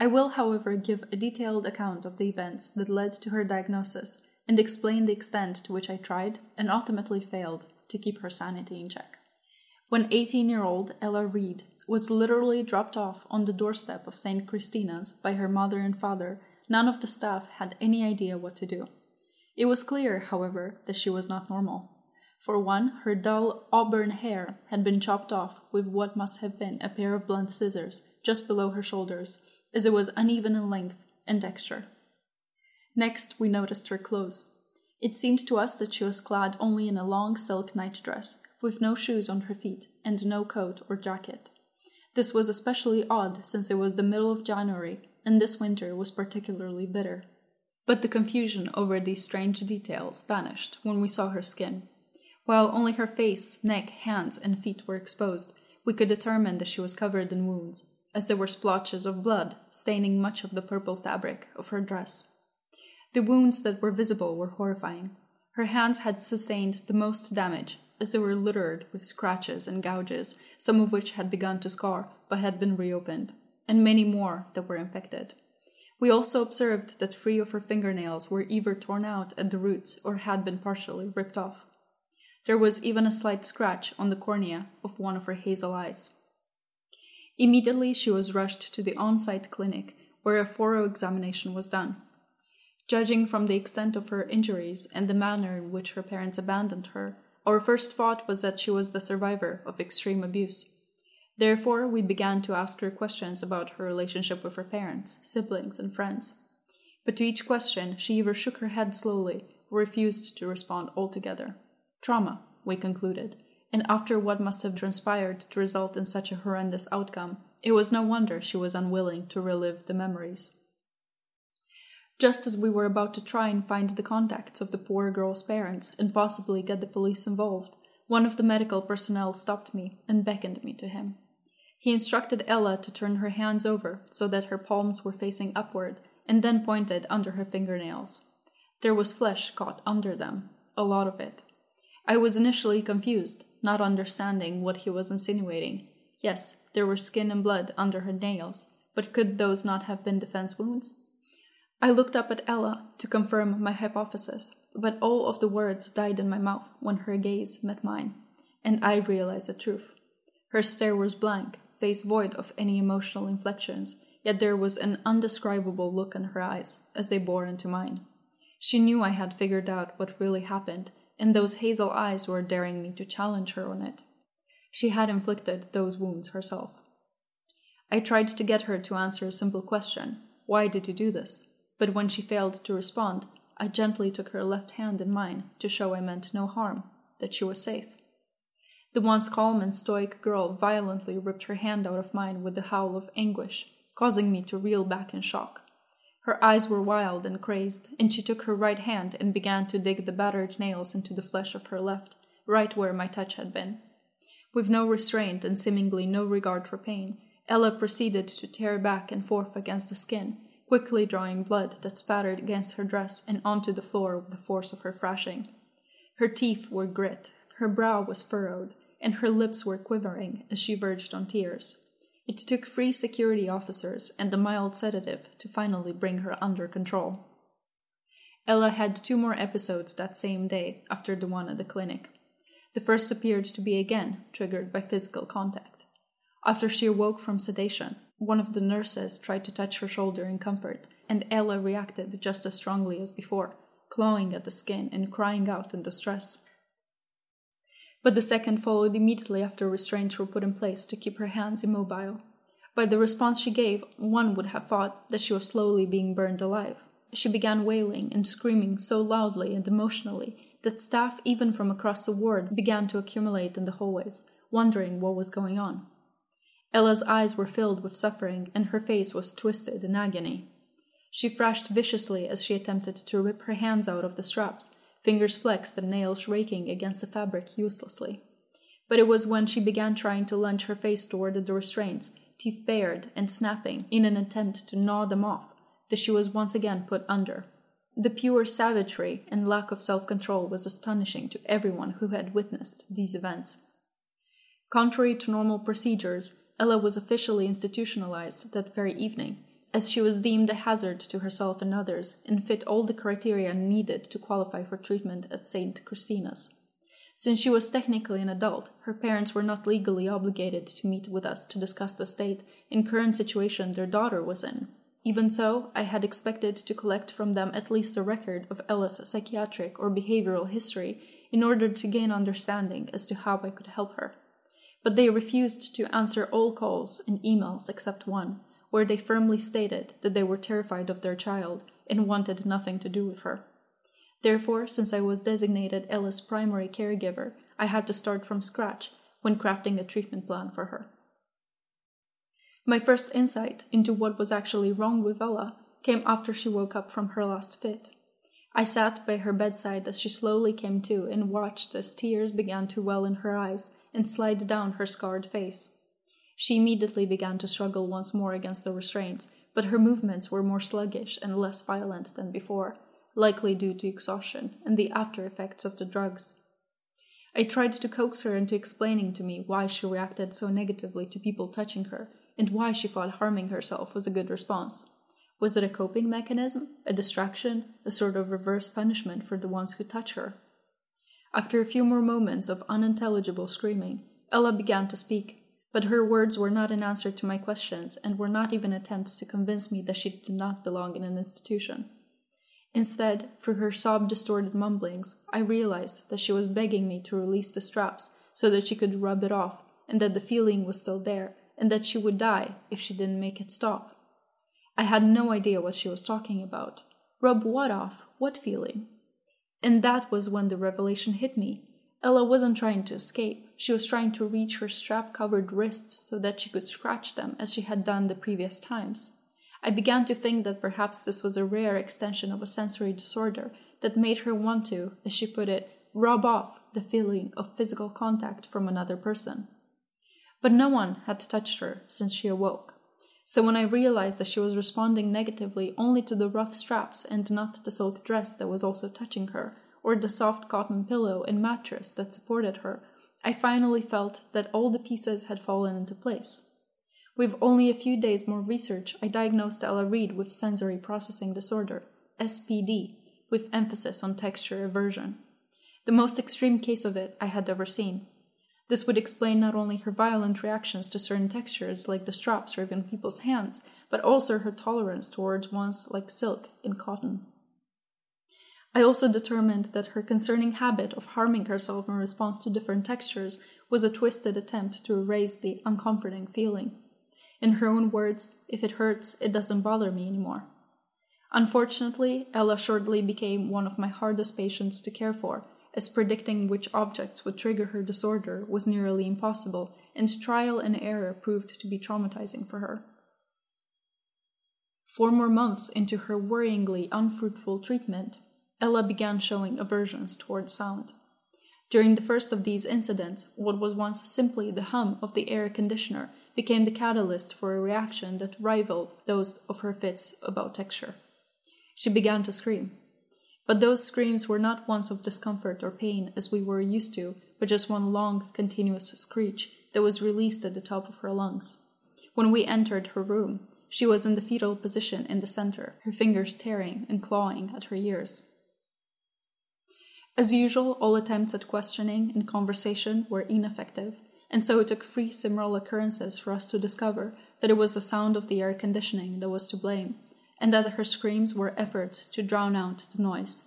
I will, however, give a detailed account of the events that led to her diagnosis and explain the extent to which I tried, and ultimately failed, to keep her sanity in check. When 18-year-old Ella Reed was literally dropped off on the doorstep of St. Christina's by her mother and father, none of the staff had any idea what to do. It was clear, however, that she was not normal. For one, her dull auburn hair had been chopped off with what must have been a pair of blunt scissors just below her shoulders, as it was uneven in length and texture. Next, we noticed her clothes. It seemed to us that she was clad only in a long silk nightdress, with no shoes on her feet and no coat or jacket. This was especially odd since it was the middle of January and this winter was particularly bitter. But the confusion over these strange details vanished when we saw her skin. While only her face, neck, hands, and feet were exposed, we could determine that she was covered in wounds, as there were splotches of blood staining much of the purple fabric of her dress. The wounds that were visible were horrifying. Her hands had sustained the most damage, as they were littered with scratches and gouges, some of which had begun to scar but had been reopened, and many more that were infected. We also observed that three of her fingernails were either torn out at the roots or had been partially ripped off. There was even a slight scratch on the cornea of one of her hazel eyes. Immediately, she was rushed to the on-site clinic, where a thorough examination was done. Judging from the extent of her injuries and the manner in which her parents abandoned her, our first thought was that she was the survivor of extreme abuse. Therefore, we began to ask her questions about her relationship with her parents, siblings, and friends. But to each question, she either shook her head slowly or refused to respond altogether. Trauma, we concluded, and after what must have transpired to result in such a horrendous outcome, it was no wonder she was unwilling to relive the memories. Just as we were about to try and find the contacts of the poor girl's parents and possibly get the police involved, one of the medical personnel stopped me and beckoned me to him. He instructed Ella to turn her hands over so that her palms were facing upward, and then pointed under her fingernails. There was flesh caught under them, a lot of it. I was initially confused, not understanding what he was insinuating. Yes, there were skin and blood under her nails, but could those not have been defense wounds? I looked up at Ella to confirm my hypothesis, but all of the words died in my mouth when her gaze met mine, and I realized the truth. Her stare was blank, face void of any emotional inflections, yet there was an indescribable look in her eyes as they bore into mine. She knew I had figured out what really happened, and those hazel eyes were daring me to challenge her on it. She had inflicted those wounds herself. I tried to get her to answer a simple question, "Why did you do this?" But when she failed to respond, I gently took her left hand in mine to show I meant no harm, that she was safe. The once calm and stoic girl violently ripped her hand out of mine with a howl of anguish, causing me to reel back in shock. Her eyes were wild and crazed, and she took her right hand and began to dig the battered nails into the flesh of her left, right where my touch had been. With no restraint and seemingly no regard for pain, Ella proceeded to tear back and forth against the skin, quickly drawing blood that spattered against her dress and onto the floor with the force of her thrashing. Her teeth were grit, her brow was furrowed, and her lips were quivering as she verged on tears. It took 3 security officers and a mild sedative to finally bring her under control. Ella had 2 more episodes that same day after the one at the clinic. The first appeared to be again triggered by physical contact. After she awoke from sedation, one of the nurses tried to touch her shoulder in comfort, and Ella reacted just as strongly as before, clawing at the skin and crying out in distress. But the second followed immediately after restraints were put in place to keep her hands immobile. By the response she gave, one would have thought that she was slowly being burned alive. She began wailing and screaming so loudly and emotionally that staff even from across the ward began to accumulate in the hallways, wondering what was going on. Ella's eyes were filled with suffering and her face was twisted in agony. She thrashed viciously as she attempted to rip her hands out of the straps, fingers flexed and nails raking against the fabric uselessly. But it was when she began trying to lunge her face toward the restraints, teeth bared and snapping in an attempt to gnaw them off, that she was once again put under. The pure savagery and lack of self-control was astonishing to everyone who had witnessed these events. Contrary to normal procedures, Ella was officially institutionalized that very evening, as she was deemed a hazard to herself and others, and fit all the criteria needed to qualify for treatment at St. Christina's. Since she was technically an adult, her parents were not legally obligated to meet with us to discuss the state and current situation their daughter was in. Even so, I had expected to collect from them at least a record of Ella's psychiatric or behavioral history in order to gain understanding as to how I could help her. But they refused to answer all calls and emails except one, where they firmly stated that they were terrified of their child and wanted nothing to do with her. Therefore, since I was designated Ella's primary caregiver, I had to start from scratch when crafting a treatment plan for her. My first insight into what was actually wrong with Ella came after she woke up from her last fit. I sat by her bedside as she slowly came to and watched as tears began to well in her eyes and slide down her scarred face. She immediately began to struggle once more against the restraints, but her movements were more sluggish and less violent than before, likely due to exhaustion and the after-effects of the drugs. I tried to coax her into explaining to me why she reacted so negatively to people touching her and why she thought harming herself was a good response. Was it a coping mechanism, a distraction, a sort of reverse punishment for the ones who touch her? After a few more moments of unintelligible screaming, Ella began to speak, but her words were not an answer to my questions and were not even attempts to convince me that she did not belong in an institution. Instead, through her sob-distorted mumblings, I realized that she was begging me to release the straps so that she could rub it off, and that the feeling was still there, and that she would die if she didn't make it stop. I had no idea what she was talking about. Rub what off? What feeling? And that was when the revelation hit me. Ella wasn't trying to escape. She was trying to reach her strap-covered wrists so that she could scratch them as she had done the previous times. I began to think that perhaps this was a rare extension of a sensory disorder that made her want to, as she put it, rub off the feeling of physical contact from another person. But no one had touched her since she awoke. So when I realized that she was responding negatively only to the rough straps and not the silk dress that was also touching her, or the soft cotton pillow and mattress that supported her, I finally felt that all the pieces had fallen into place. With only a few days more research, I diagnosed Ella Reed with sensory processing disorder, SPD, with emphasis on texture aversion. The most extreme case of it I had ever seen. This would explain not only her violent reactions to certain textures like the straps or even people's hands, but also her tolerance towards ones like silk and cotton. I also determined that her concerning habit of harming herself in response to different textures was a twisted attempt to erase the uncomforting feeling. In her own words, if it hurts, it doesn't bother me anymore. Unfortunately, Ella shortly became one of my hardest patients to care for, as predicting which objects would trigger her disorder was nearly impossible, and trial and error proved to be traumatizing for her. 4 more months into her worryingly unfruitful treatment, Ella began showing aversions towards sound. During the first of these incidents, what was once simply the hum of the air conditioner became the catalyst for a reaction that rivaled those of her fits about texture. She began to scream. But those screams were not ones of discomfort or pain as we were used to, but just one long, continuous screech that was released at the top of her lungs. When we entered her room, she was in the fetal position in the center, her fingers tearing and clawing at her ears. As usual, all attempts at questioning and conversation were ineffective, and so it took 3 similar occurrences for us to discover that it was the sound of the air conditioning that was to blame, and that her screams were efforts to drown out the noise.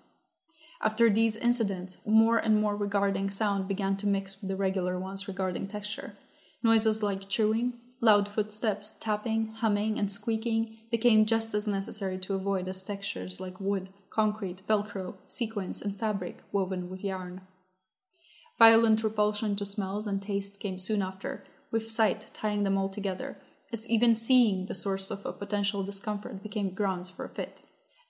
After these incidents, more and more regarding sound began to mix with the regular ones regarding texture. Noises like chewing, loud footsteps, tapping, humming, and squeaking became just as necessary to avoid as textures like wood, concrete, Velcro, sequins, and fabric woven with yarn. Violent repulsion to smells and taste came soon after, with sight tying them all together, as even seeing the source of a potential discomfort became grounds for a fit.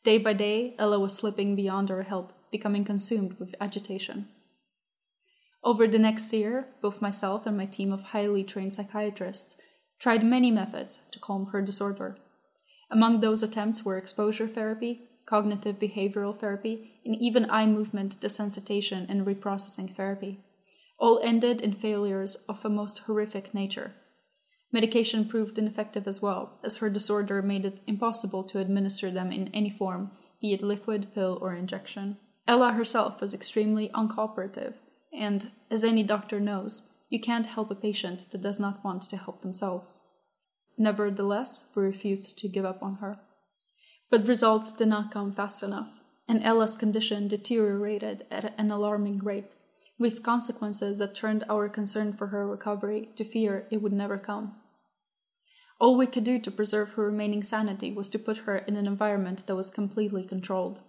Day by day, Ella was slipping beyond our help, becoming consumed with agitation. Over the next year, both myself and my team of highly trained psychiatrists tried many methods to calm her disorder. Among those attempts were exposure therapy, cognitive behavioral therapy, and even eye movement desensitization and reprocessing therapy. All ended in failures of a most horrific nature. Medication proved ineffective as well, as her disorder made it impossible to administer them in any form, be it liquid, pill, or injection. Ella herself was extremely uncooperative, and, as any doctor knows, you can't help a patient that does not want to help themselves. Nevertheless, we refused to give up on her. But results did not come fast enough, and Ella's condition deteriorated at an alarming rate, with consequences that turned our concern for her recovery to fear it would never come. All we could do to preserve her remaining sanity was to put her in an environment that was completely controlled.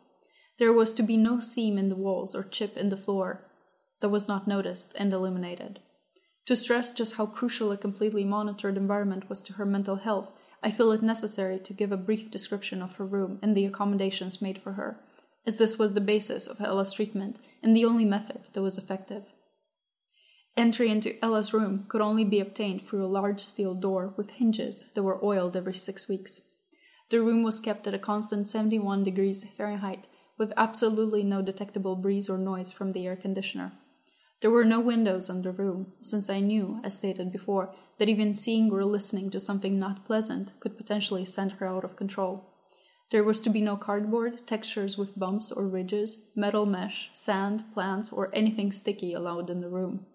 There was to be no seam in the walls or chip in the floor that was not noticed and eliminated. To stress just how crucial a completely monitored environment was to her mental health, I feel it necessary to give a brief description of her room and the accommodations made for her, as this was the basis of Ella's treatment and the only method that was effective. Entry into Ella's room could only be obtained through a large steel door with hinges that were oiled every 6 weeks. The room was kept at a constant 71 degrees Fahrenheit, with absolutely no detectable breeze or noise from the air conditioner. There were no windows in the room, since I knew, as stated before, that even seeing or listening to something not pleasant could potentially send her out of control. There was to be no cardboard, textures with bumps or ridges, metal mesh, sand, plants, or anything sticky allowed in the room.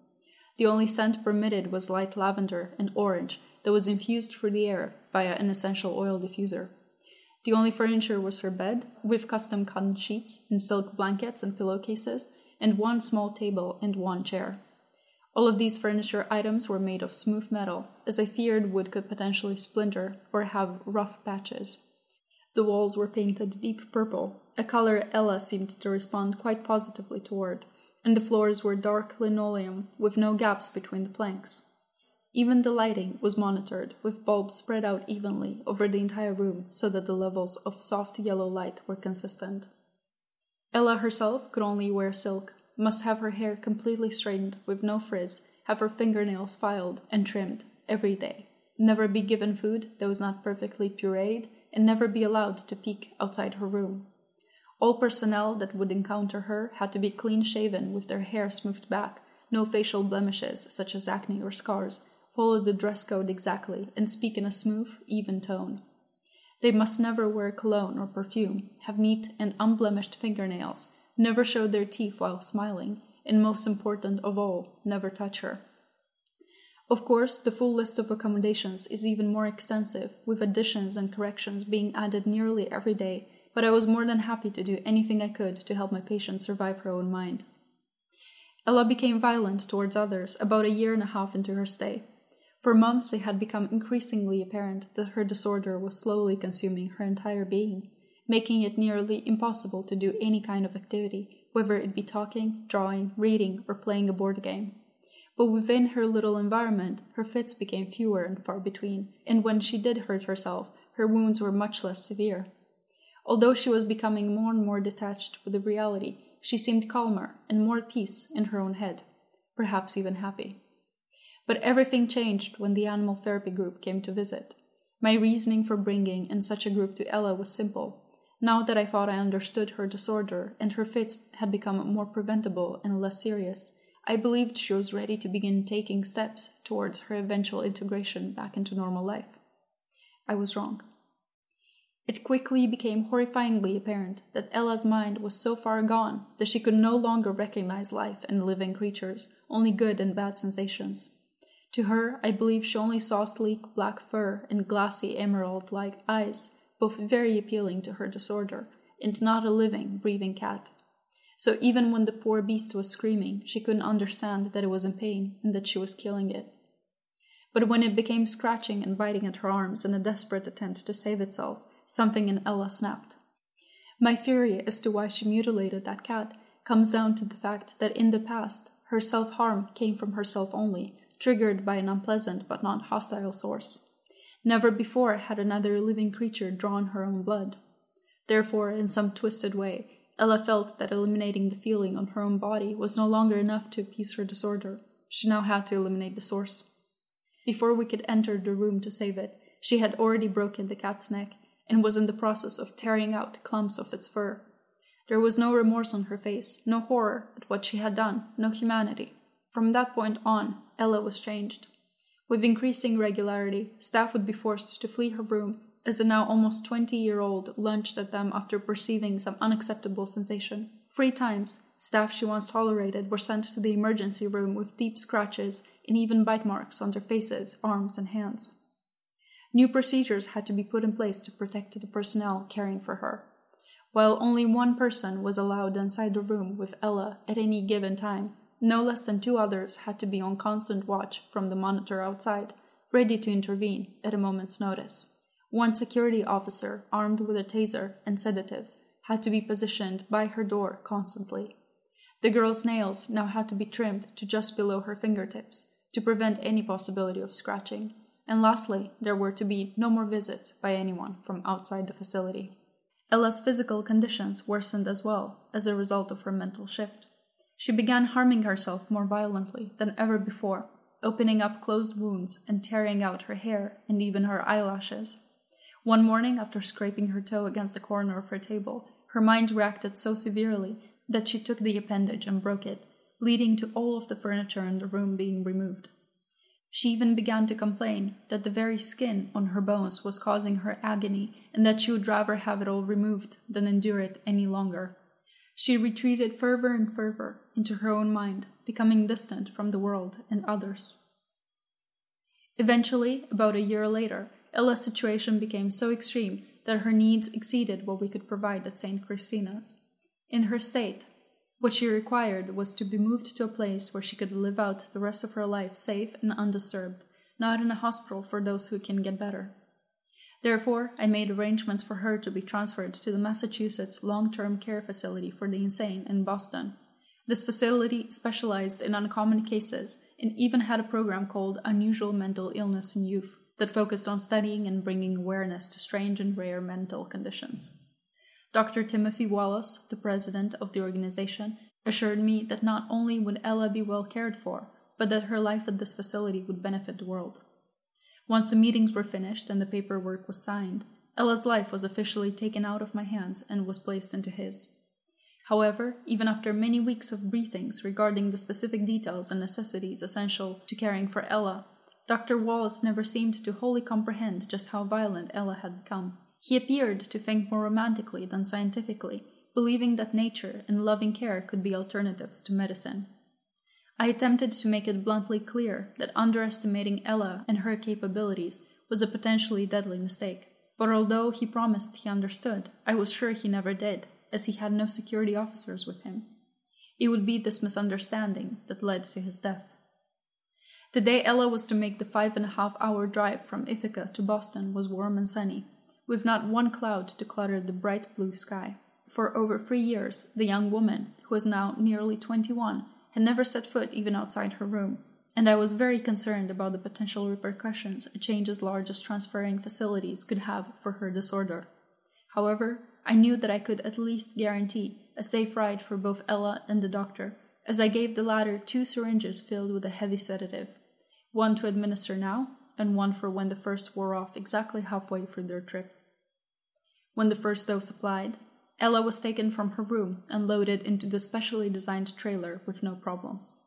The only scent permitted was light lavender and orange that was infused through the air via an essential oil diffuser. The only furniture was her bed, with custom cotton sheets and silk blankets and pillowcases, and one small table and one chair. All of these furniture items were made of smooth metal, as I feared wood could potentially splinter or have rough patches. The walls were painted deep purple, a color Ella seemed to respond quite positively toward, and the floors were dark linoleum with no gaps between the planks. Even the lighting was monitored, with bulbs spread out evenly over the entire room so that the levels of soft yellow light were consistent. Ella herself could only wear silk, must have her hair completely straightened with no frizz, have her fingernails filed and trimmed every day, never be given food that was not perfectly pureed, and never be allowed to peek outside her room. All personnel that would encounter her had to be clean-shaven with their hair smoothed back, no facial blemishes such as acne or scars, follow the dress code exactly, and speak in a smooth, even tone. They must never wear cologne or perfume, have neat and unblemished fingernails, never show their teeth while smiling, and most important of all, never touch her. Of course, the full list of accommodations is even more extensive, with additions and corrections being added nearly every day, but I was more than happy to do anything I could to help my patient survive her own mind. Ella became violent towards others about a year and a half into her stay. For months, it had become increasingly apparent that her disorder was slowly consuming her entire being, making it nearly impossible to do any kind of activity, whether it be talking, drawing, reading, or playing a board game. But within her little environment, her fits became fewer and far between, and when she did hurt herself, her wounds were much less severe. Although she was becoming more and more detached with the reality, she seemed calmer and more at peace in her own head, perhaps even happy. But everything changed when the animal therapy group came to visit. My reasoning for bringing in such a group to Ella was simple. Now that I thought I understood her disorder and her fits had become more preventable and less serious, I believed she was ready to begin taking steps towards her eventual integration back into normal life. I was wrong. It quickly became horrifyingly apparent that Ella's mind was so far gone that she could no longer recognize life and living creatures, only good and bad sensations. To her, I believe she only saw sleek black fur and glassy emerald-like eyes, both very appealing to her disorder, and not a living, breathing cat. So even when the poor beast was screaming, she couldn't understand that it was in pain and that she was killing it. But when it became scratching and biting at her arms in a desperate attempt to save itself, something in Ella snapped. My theory as to why she mutilated that cat comes down to the fact that in the past, her self-harm came from herself only, triggered by an unpleasant but not hostile source. Never before had another living creature drawn her own blood. Therefore, in some twisted way, Ella felt that eliminating the feeling on her own body was no longer enough to appease her disorder. She now had to eliminate the source. Before we could enter the room to save it, she had already broken the cat's neck and was in the process of tearing out clumps of its fur. There was no remorse on her face, no horror at what she had done, no humanity. From that point on, Ella was changed. With increasing regularity, staff would be forced to flee her room, as a now almost 20-year-old lunged at them after perceiving some unacceptable sensation. 3 times, staff she once tolerated were sent to the emergency room with deep scratches and even bite marks on their faces, arms, and hands. New procedures had to be put in place to protect the personnel caring for her. While only one person was allowed inside the room with Ella at any given time, no less than 2 others had to be on constant watch from the monitor outside, ready to intervene at a moment's notice. One security officer, armed with a taser and sedatives, had to be positioned by her door constantly. The girl's nails now had to be trimmed to just below her fingertips to prevent any possibility of scratching. And lastly, there were to be no more visits by anyone from outside the facility. Ella's physical conditions worsened as well as a result of her mental shift. She began harming herself more violently than ever before, opening up closed wounds and tearing out her hair and even her eyelashes. One morning, after scraping her toe against the corner of her table, her mind reacted so severely that she took the appendage and broke it, leading to all of the furniture in the room being removed. She even began to complain that the very skin on her bones was causing her agony and that she would rather have it all removed than endure it any longer. She retreated further and further into her own mind, becoming distant from the world and others. Eventually, about a year later, Ella's situation became so extreme that her needs exceeded what we could provide at St. Christina's. In her state, what she required was to be moved to a place where she could live out the rest of her life safe and undisturbed, not in a hospital for those who can get better. Therefore, I made arrangements for her to be transferred to the Massachusetts Long-Term Care Facility for the Insane in Boston. This facility specialized in uncommon cases and even had a program called Unusual Mental Illness in Youth that focused on studying and bringing awareness to strange and rare mental conditions. Dr. Timothy Wallace, the president of the organization, assured me that not only would Ella be well cared for, but that her life at this facility would benefit the world. Once the meetings were finished and the paperwork was signed, Ella's life was officially taken out of my hands and was placed into his. However, even after many weeks of briefings regarding the specific details and necessities essential to caring for Ella, Dr. Wallace never seemed to wholly comprehend just how violent Ella had become. He appeared to think more romantically than scientifically, believing that nature and loving care could be alternatives to medicine. I attempted to make it bluntly clear that underestimating Ella and her capabilities was a potentially deadly mistake. But although he promised he understood, I was sure he never did, as he had no security officers with him. It would be this misunderstanding that led to his death. Today Ella was to make the 5.5-hour drive from Ithaca to Boston was warm and sunny, with not one cloud to clutter the bright blue sky. For over 3 years, the young woman, who is now nearly 21, had never set foot even outside her room, and I was very concerned about the potential repercussions a change as large as transferring facilities could have for her disorder. However, I knew that I could at least guarantee a safe ride for both Ella and the doctor, as I gave the latter 2 syringes filled with a heavy sedative, one to administer now, and one for when the first wore off exactly halfway through their trip. When the first dose applied, Ella was taken from her room and loaded into the specially designed trailer with no problems.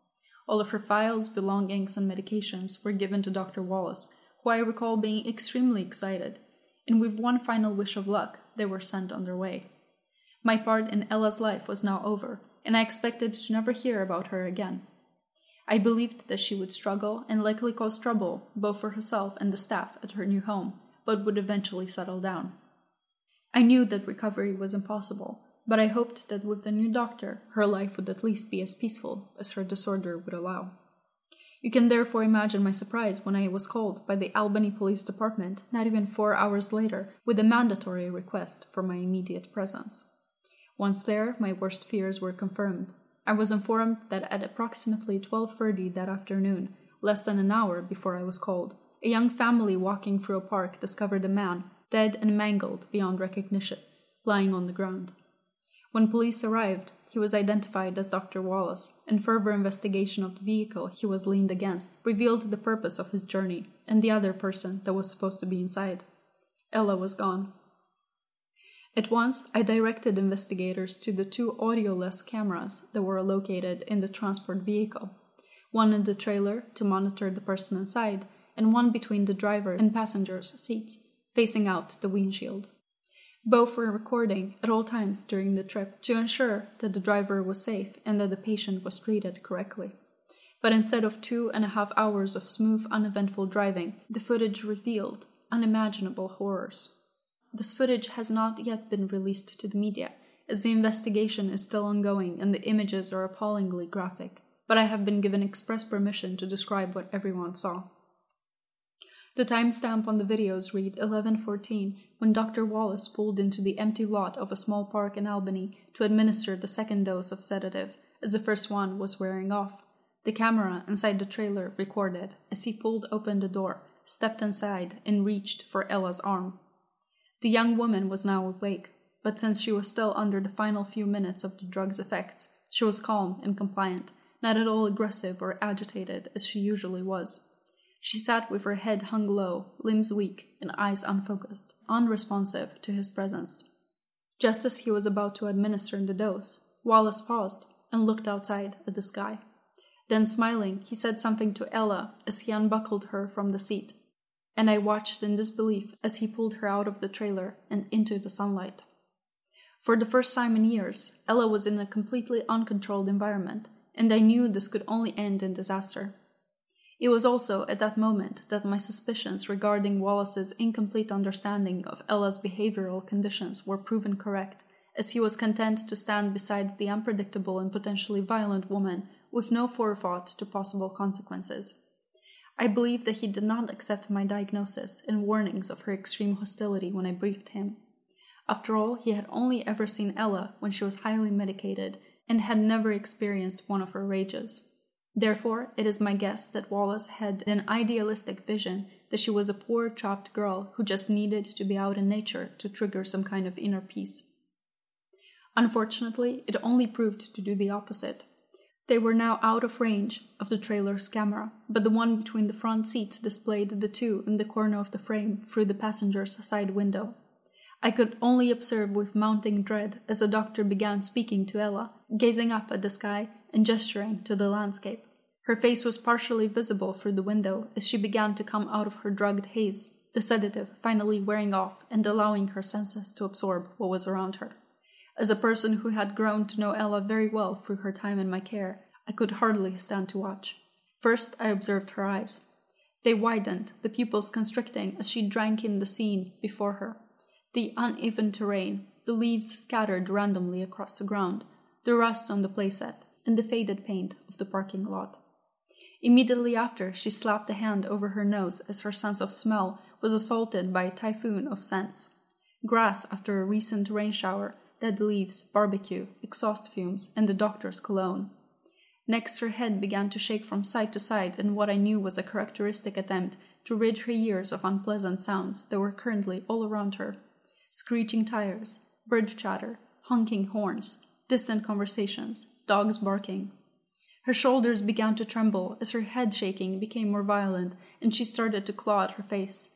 All of her files, belongings, and medications were given to Dr. Wallace, who I recall being extremely excited, and with one final wish of luck, they were sent on their way. My part in Ella's life was now over, and I expected to never hear about her again. I believed that she would struggle and likely cause trouble, both for herself and the staff at her new home, but would eventually settle down. I knew that recovery was impossible, but I hoped that with the new doctor, her life would at least be as peaceful as her disorder would allow. You can therefore imagine my surprise when I was called by the Albany Police Department not even 4 hours later with a mandatory request for my immediate presence. Once there, my worst fears were confirmed. I was informed that at approximately 12:30 that afternoon, less than an hour before I was called, a young family walking through a park discovered a man, dead and mangled beyond recognition, lying on the ground. When police arrived, he was identified as Dr. Wallace, and further investigation of the vehicle he was leaned against revealed the purpose of his journey and the other person that was supposed to be inside. Ella was gone. At once, I directed investigators to the 2 audio-less cameras that were located in the transport vehicle, one in the trailer to monitor the person inside, and one between the driver and passenger's seats, facing out the windshield. Both were recording at all times during the trip to ensure that the driver was safe and that the patient was treated correctly. But instead of 2.5 hours of smooth, uneventful driving, the footage revealed unimaginable horrors. This footage has not yet been released to the media, as the investigation is still ongoing and the images are appallingly graphic, but I have been given express permission to describe what everyone saw. The timestamp on the videos read 11:14, when Dr. Wallace pulled into the empty lot of a small park in Albany to administer the second dose of sedative, as the first one was wearing off. The camera inside the trailer recorded as he pulled open the door, stepped inside, and reached for Ella's arm. The young woman was now awake, but since she was still under the final few minutes of the drug's effects, she was calm and compliant, not at all aggressive or agitated as she usually was. She sat with her head hung low, limbs weak, and eyes unfocused, unresponsive to his presence. Just as he was about to administer the dose, Wallace paused and looked outside at the sky. Then, smiling, he said something to Ella as he unbuckled her from the seat, and I watched in disbelief as he pulled her out of the trailer and into the sunlight. For the first time in years, Ella was in a completely uncontrolled environment, and I knew this could only end in disaster. It was also at that moment that my suspicions regarding Wallace's incomplete understanding of Ella's behavioral conditions were proven correct, as he was content to stand beside the unpredictable and potentially violent woman with no forethought to possible consequences. I believe that he did not accept my diagnosis and warnings of her extreme hostility when I briefed him. After all, he had only ever seen Ella when she was highly medicated and had never experienced one of her rages. Therefore, it is my guess that Wallace had an idealistic vision that she was a poor, trapped girl who just needed to be out in nature to trigger some kind of inner peace. Unfortunately, it only proved to do the opposite. They were now out of range of the trailer's camera, but the one between the front seats displayed the two in the corner of the frame through the passenger's side window. I could only observe with mounting dread as the doctor began speaking to Ella, gazing up at the sky and gesturing to the landscape. Her face was partially visible through the window as she began to come out of her drugged haze, the sedative finally wearing off and allowing her senses to absorb what was around her. As a person who had grown to know Ella very well through her time in my care, I could hardly stand to watch. First, I observed her eyes. They widened, the pupils constricting as she drank in the scene before her. The uneven terrain, the leaves scattered randomly across the ground, the rust on the playset, and the faded paint of the parking lot. Immediately after, she slapped a hand over her nose as her sense of smell was assaulted by a typhoon of scents. Grass after a recent rain shower, dead leaves, barbecue, exhaust fumes, and the doctor's cologne. Next, her head began to shake from side to side in what I knew was a characteristic attempt to rid her ears of unpleasant sounds that were currently all around her. Screeching tires, bird chatter, honking horns, distant conversations, dogs barking. Her shoulders began to tremble as her head shaking became more violent and she started to claw at her face.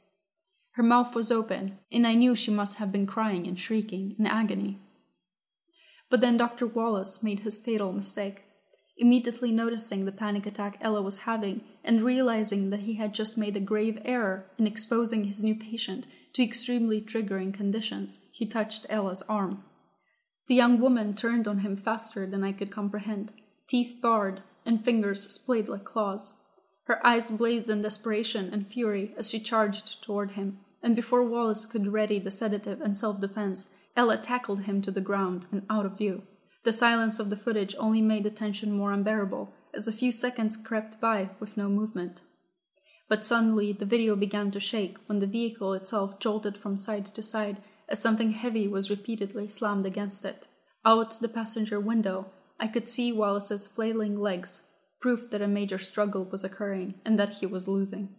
Her mouth was open, and I knew she must have been crying and shrieking in agony. But then Dr. Wallace made his fatal mistake. Immediately noticing the panic attack Ella was having and realizing that he had just made a grave error in exposing his new patient to extremely triggering conditions, he touched Ella's arm. The young woman turned on him faster than I could comprehend, teeth bared and fingers splayed like claws. Her eyes blazed in desperation and fury as she charged toward him, and before Wallace could ready the sedative and self-defense, Ella tackled him to the ground and out of view. The silence of the footage only made the tension more unbearable, as a few seconds crept by with no movement. But suddenly the video began to shake when the vehicle itself jolted from side to side as something heavy was repeatedly slammed against it. Out the passenger window, I could see Wallace's flailing legs, proof that a major struggle was occurring and that he was losing.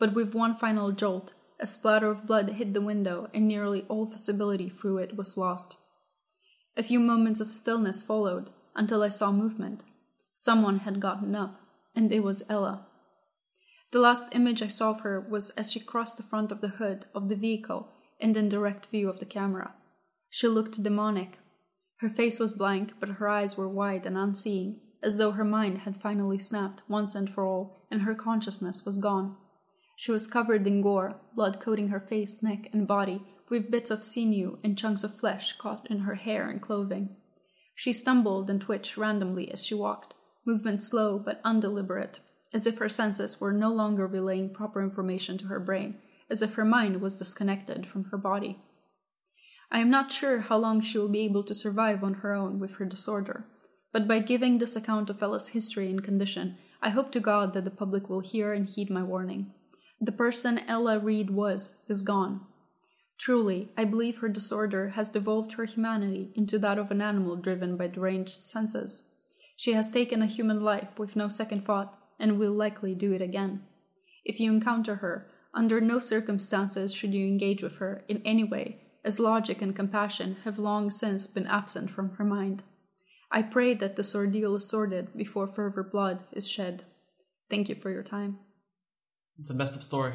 But with one final jolt, a splatter of blood hit the window and nearly all visibility through it was lost. A few moments of stillness followed until I saw movement. Someone had gotten up, and it was Ella. The last image I saw of her was as she crossed the front of the hood of the vehicle and in direct view of the camera. She looked demonic. Her face was blank, but her eyes were wide and unseeing, as though her mind had finally snapped once and for all, and her consciousness was gone. She was covered in gore, blood coating her face, neck, and body, with bits of sinew and chunks of flesh caught in her hair and clothing. She stumbled and twitched randomly as she walked, movement slow but undeliberate, as if her senses were no longer relaying proper information to her brain, as if her mind was disconnected from her body. I am not sure how long she will be able to survive on her own with her disorder, but by giving this account of Ella's history and condition, I hope to God that the public will hear and heed my warning. The person Ella Reed was is gone. Truly, I believe her disorder has devolved her humanity into that of an animal driven by deranged senses. She has taken a human life with no second thought and will likely do it again. If you encounter her, under no circumstances should you engage with her in any way, as logic and compassion have long since been absent from her mind. I pray that this ordeal is sorted before further blood is shed. Thank you for your time. It's a messed up story.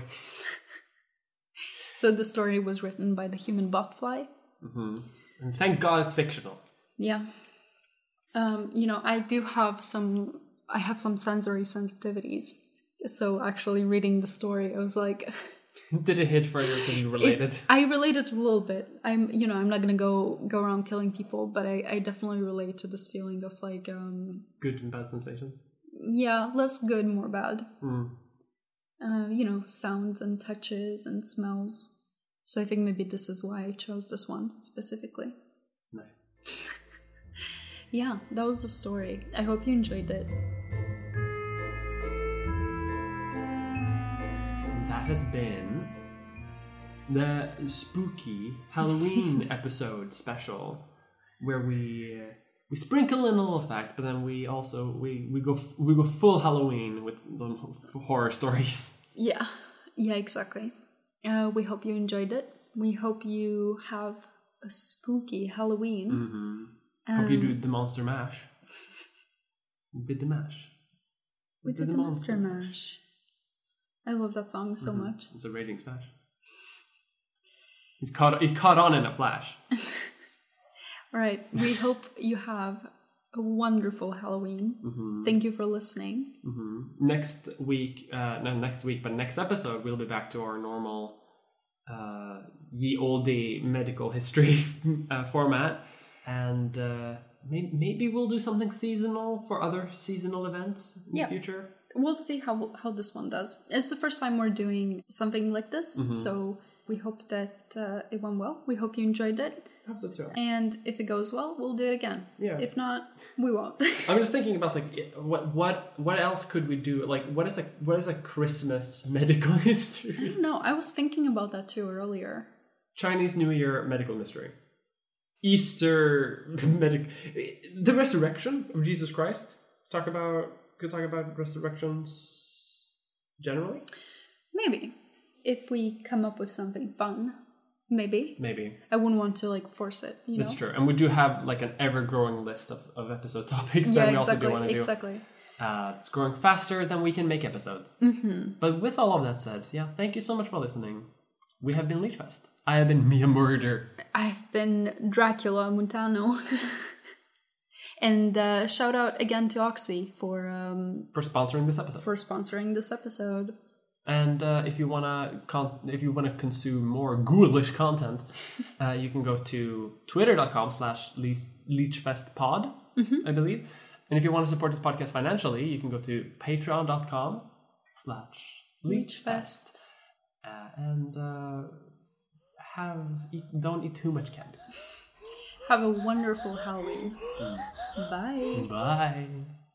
So the story was written by the human botfly. Mm-hmm. And thank God it's fictional. Yeah. I have some sensory sensitivities. So actually reading the story, I was like... Did it hit further because you related? I related a little bit. I'm not going to go around killing people, but I definitely relate to this feeling of like... Good and bad sensations? Yeah, less good, more bad. Mm. Sounds and touches and smells. So I think maybe this is why I chose this one specifically. Nice. Yeah, that was the story. I hope you enjoyed it. That has been the spooky Halloween episode special, where we sprinkle in a little facts, but then we also we go full Halloween with some horror stories. Yeah, exactly. We hope you enjoyed it. We hope you have a spooky Halloween. Mm-hmm. Hope you do the monster mash. We did the monster mash. I love that song so much. It's a ratings smash. It caught on in a flash. All right. We hope you have a wonderful Halloween. Mm-hmm. Thank you for listening. Mm-hmm. Next episode, we'll be back to our normal ye olde medical history format. And maybe we'll do something seasonal for other seasonal events in the future. We'll see how this one does. It's the first time we're doing something like this, mm-hmm. So we hope that it went well. We hope you enjoyed it. I hope so too. And if it goes well, we'll do it again. Yeah. If not, we won't. I'm just thinking about like what else could we do? Like what is a Christmas medical history? I don't know. I was thinking about that too earlier. Chinese New Year medical mystery. Easter the resurrection of Jesus Christ. Could talk about resurrections generally? Maybe. If we come up with something fun. Maybe. I wouldn't want to like force it, you know? That's true. And we do have like an ever-growing list of episode topics that we also do want to do. Exactly. It's growing faster than we can make episodes. Mm-hmm. But with all of that said, thank you so much for listening. We have been LeechFest. I have been Mia Murder. I've been Dracula Montano. And shout out again to Oxy for sponsoring this episode. And if you wanna consume more ghoulish content, you can go to twitter.com/LeechFestPod, mm-hmm. I believe. And if you want to support this podcast financially, you can go to patreon.com/LeechFest. Don't eat too much candy. Have a wonderful Halloween. Bye. Bye.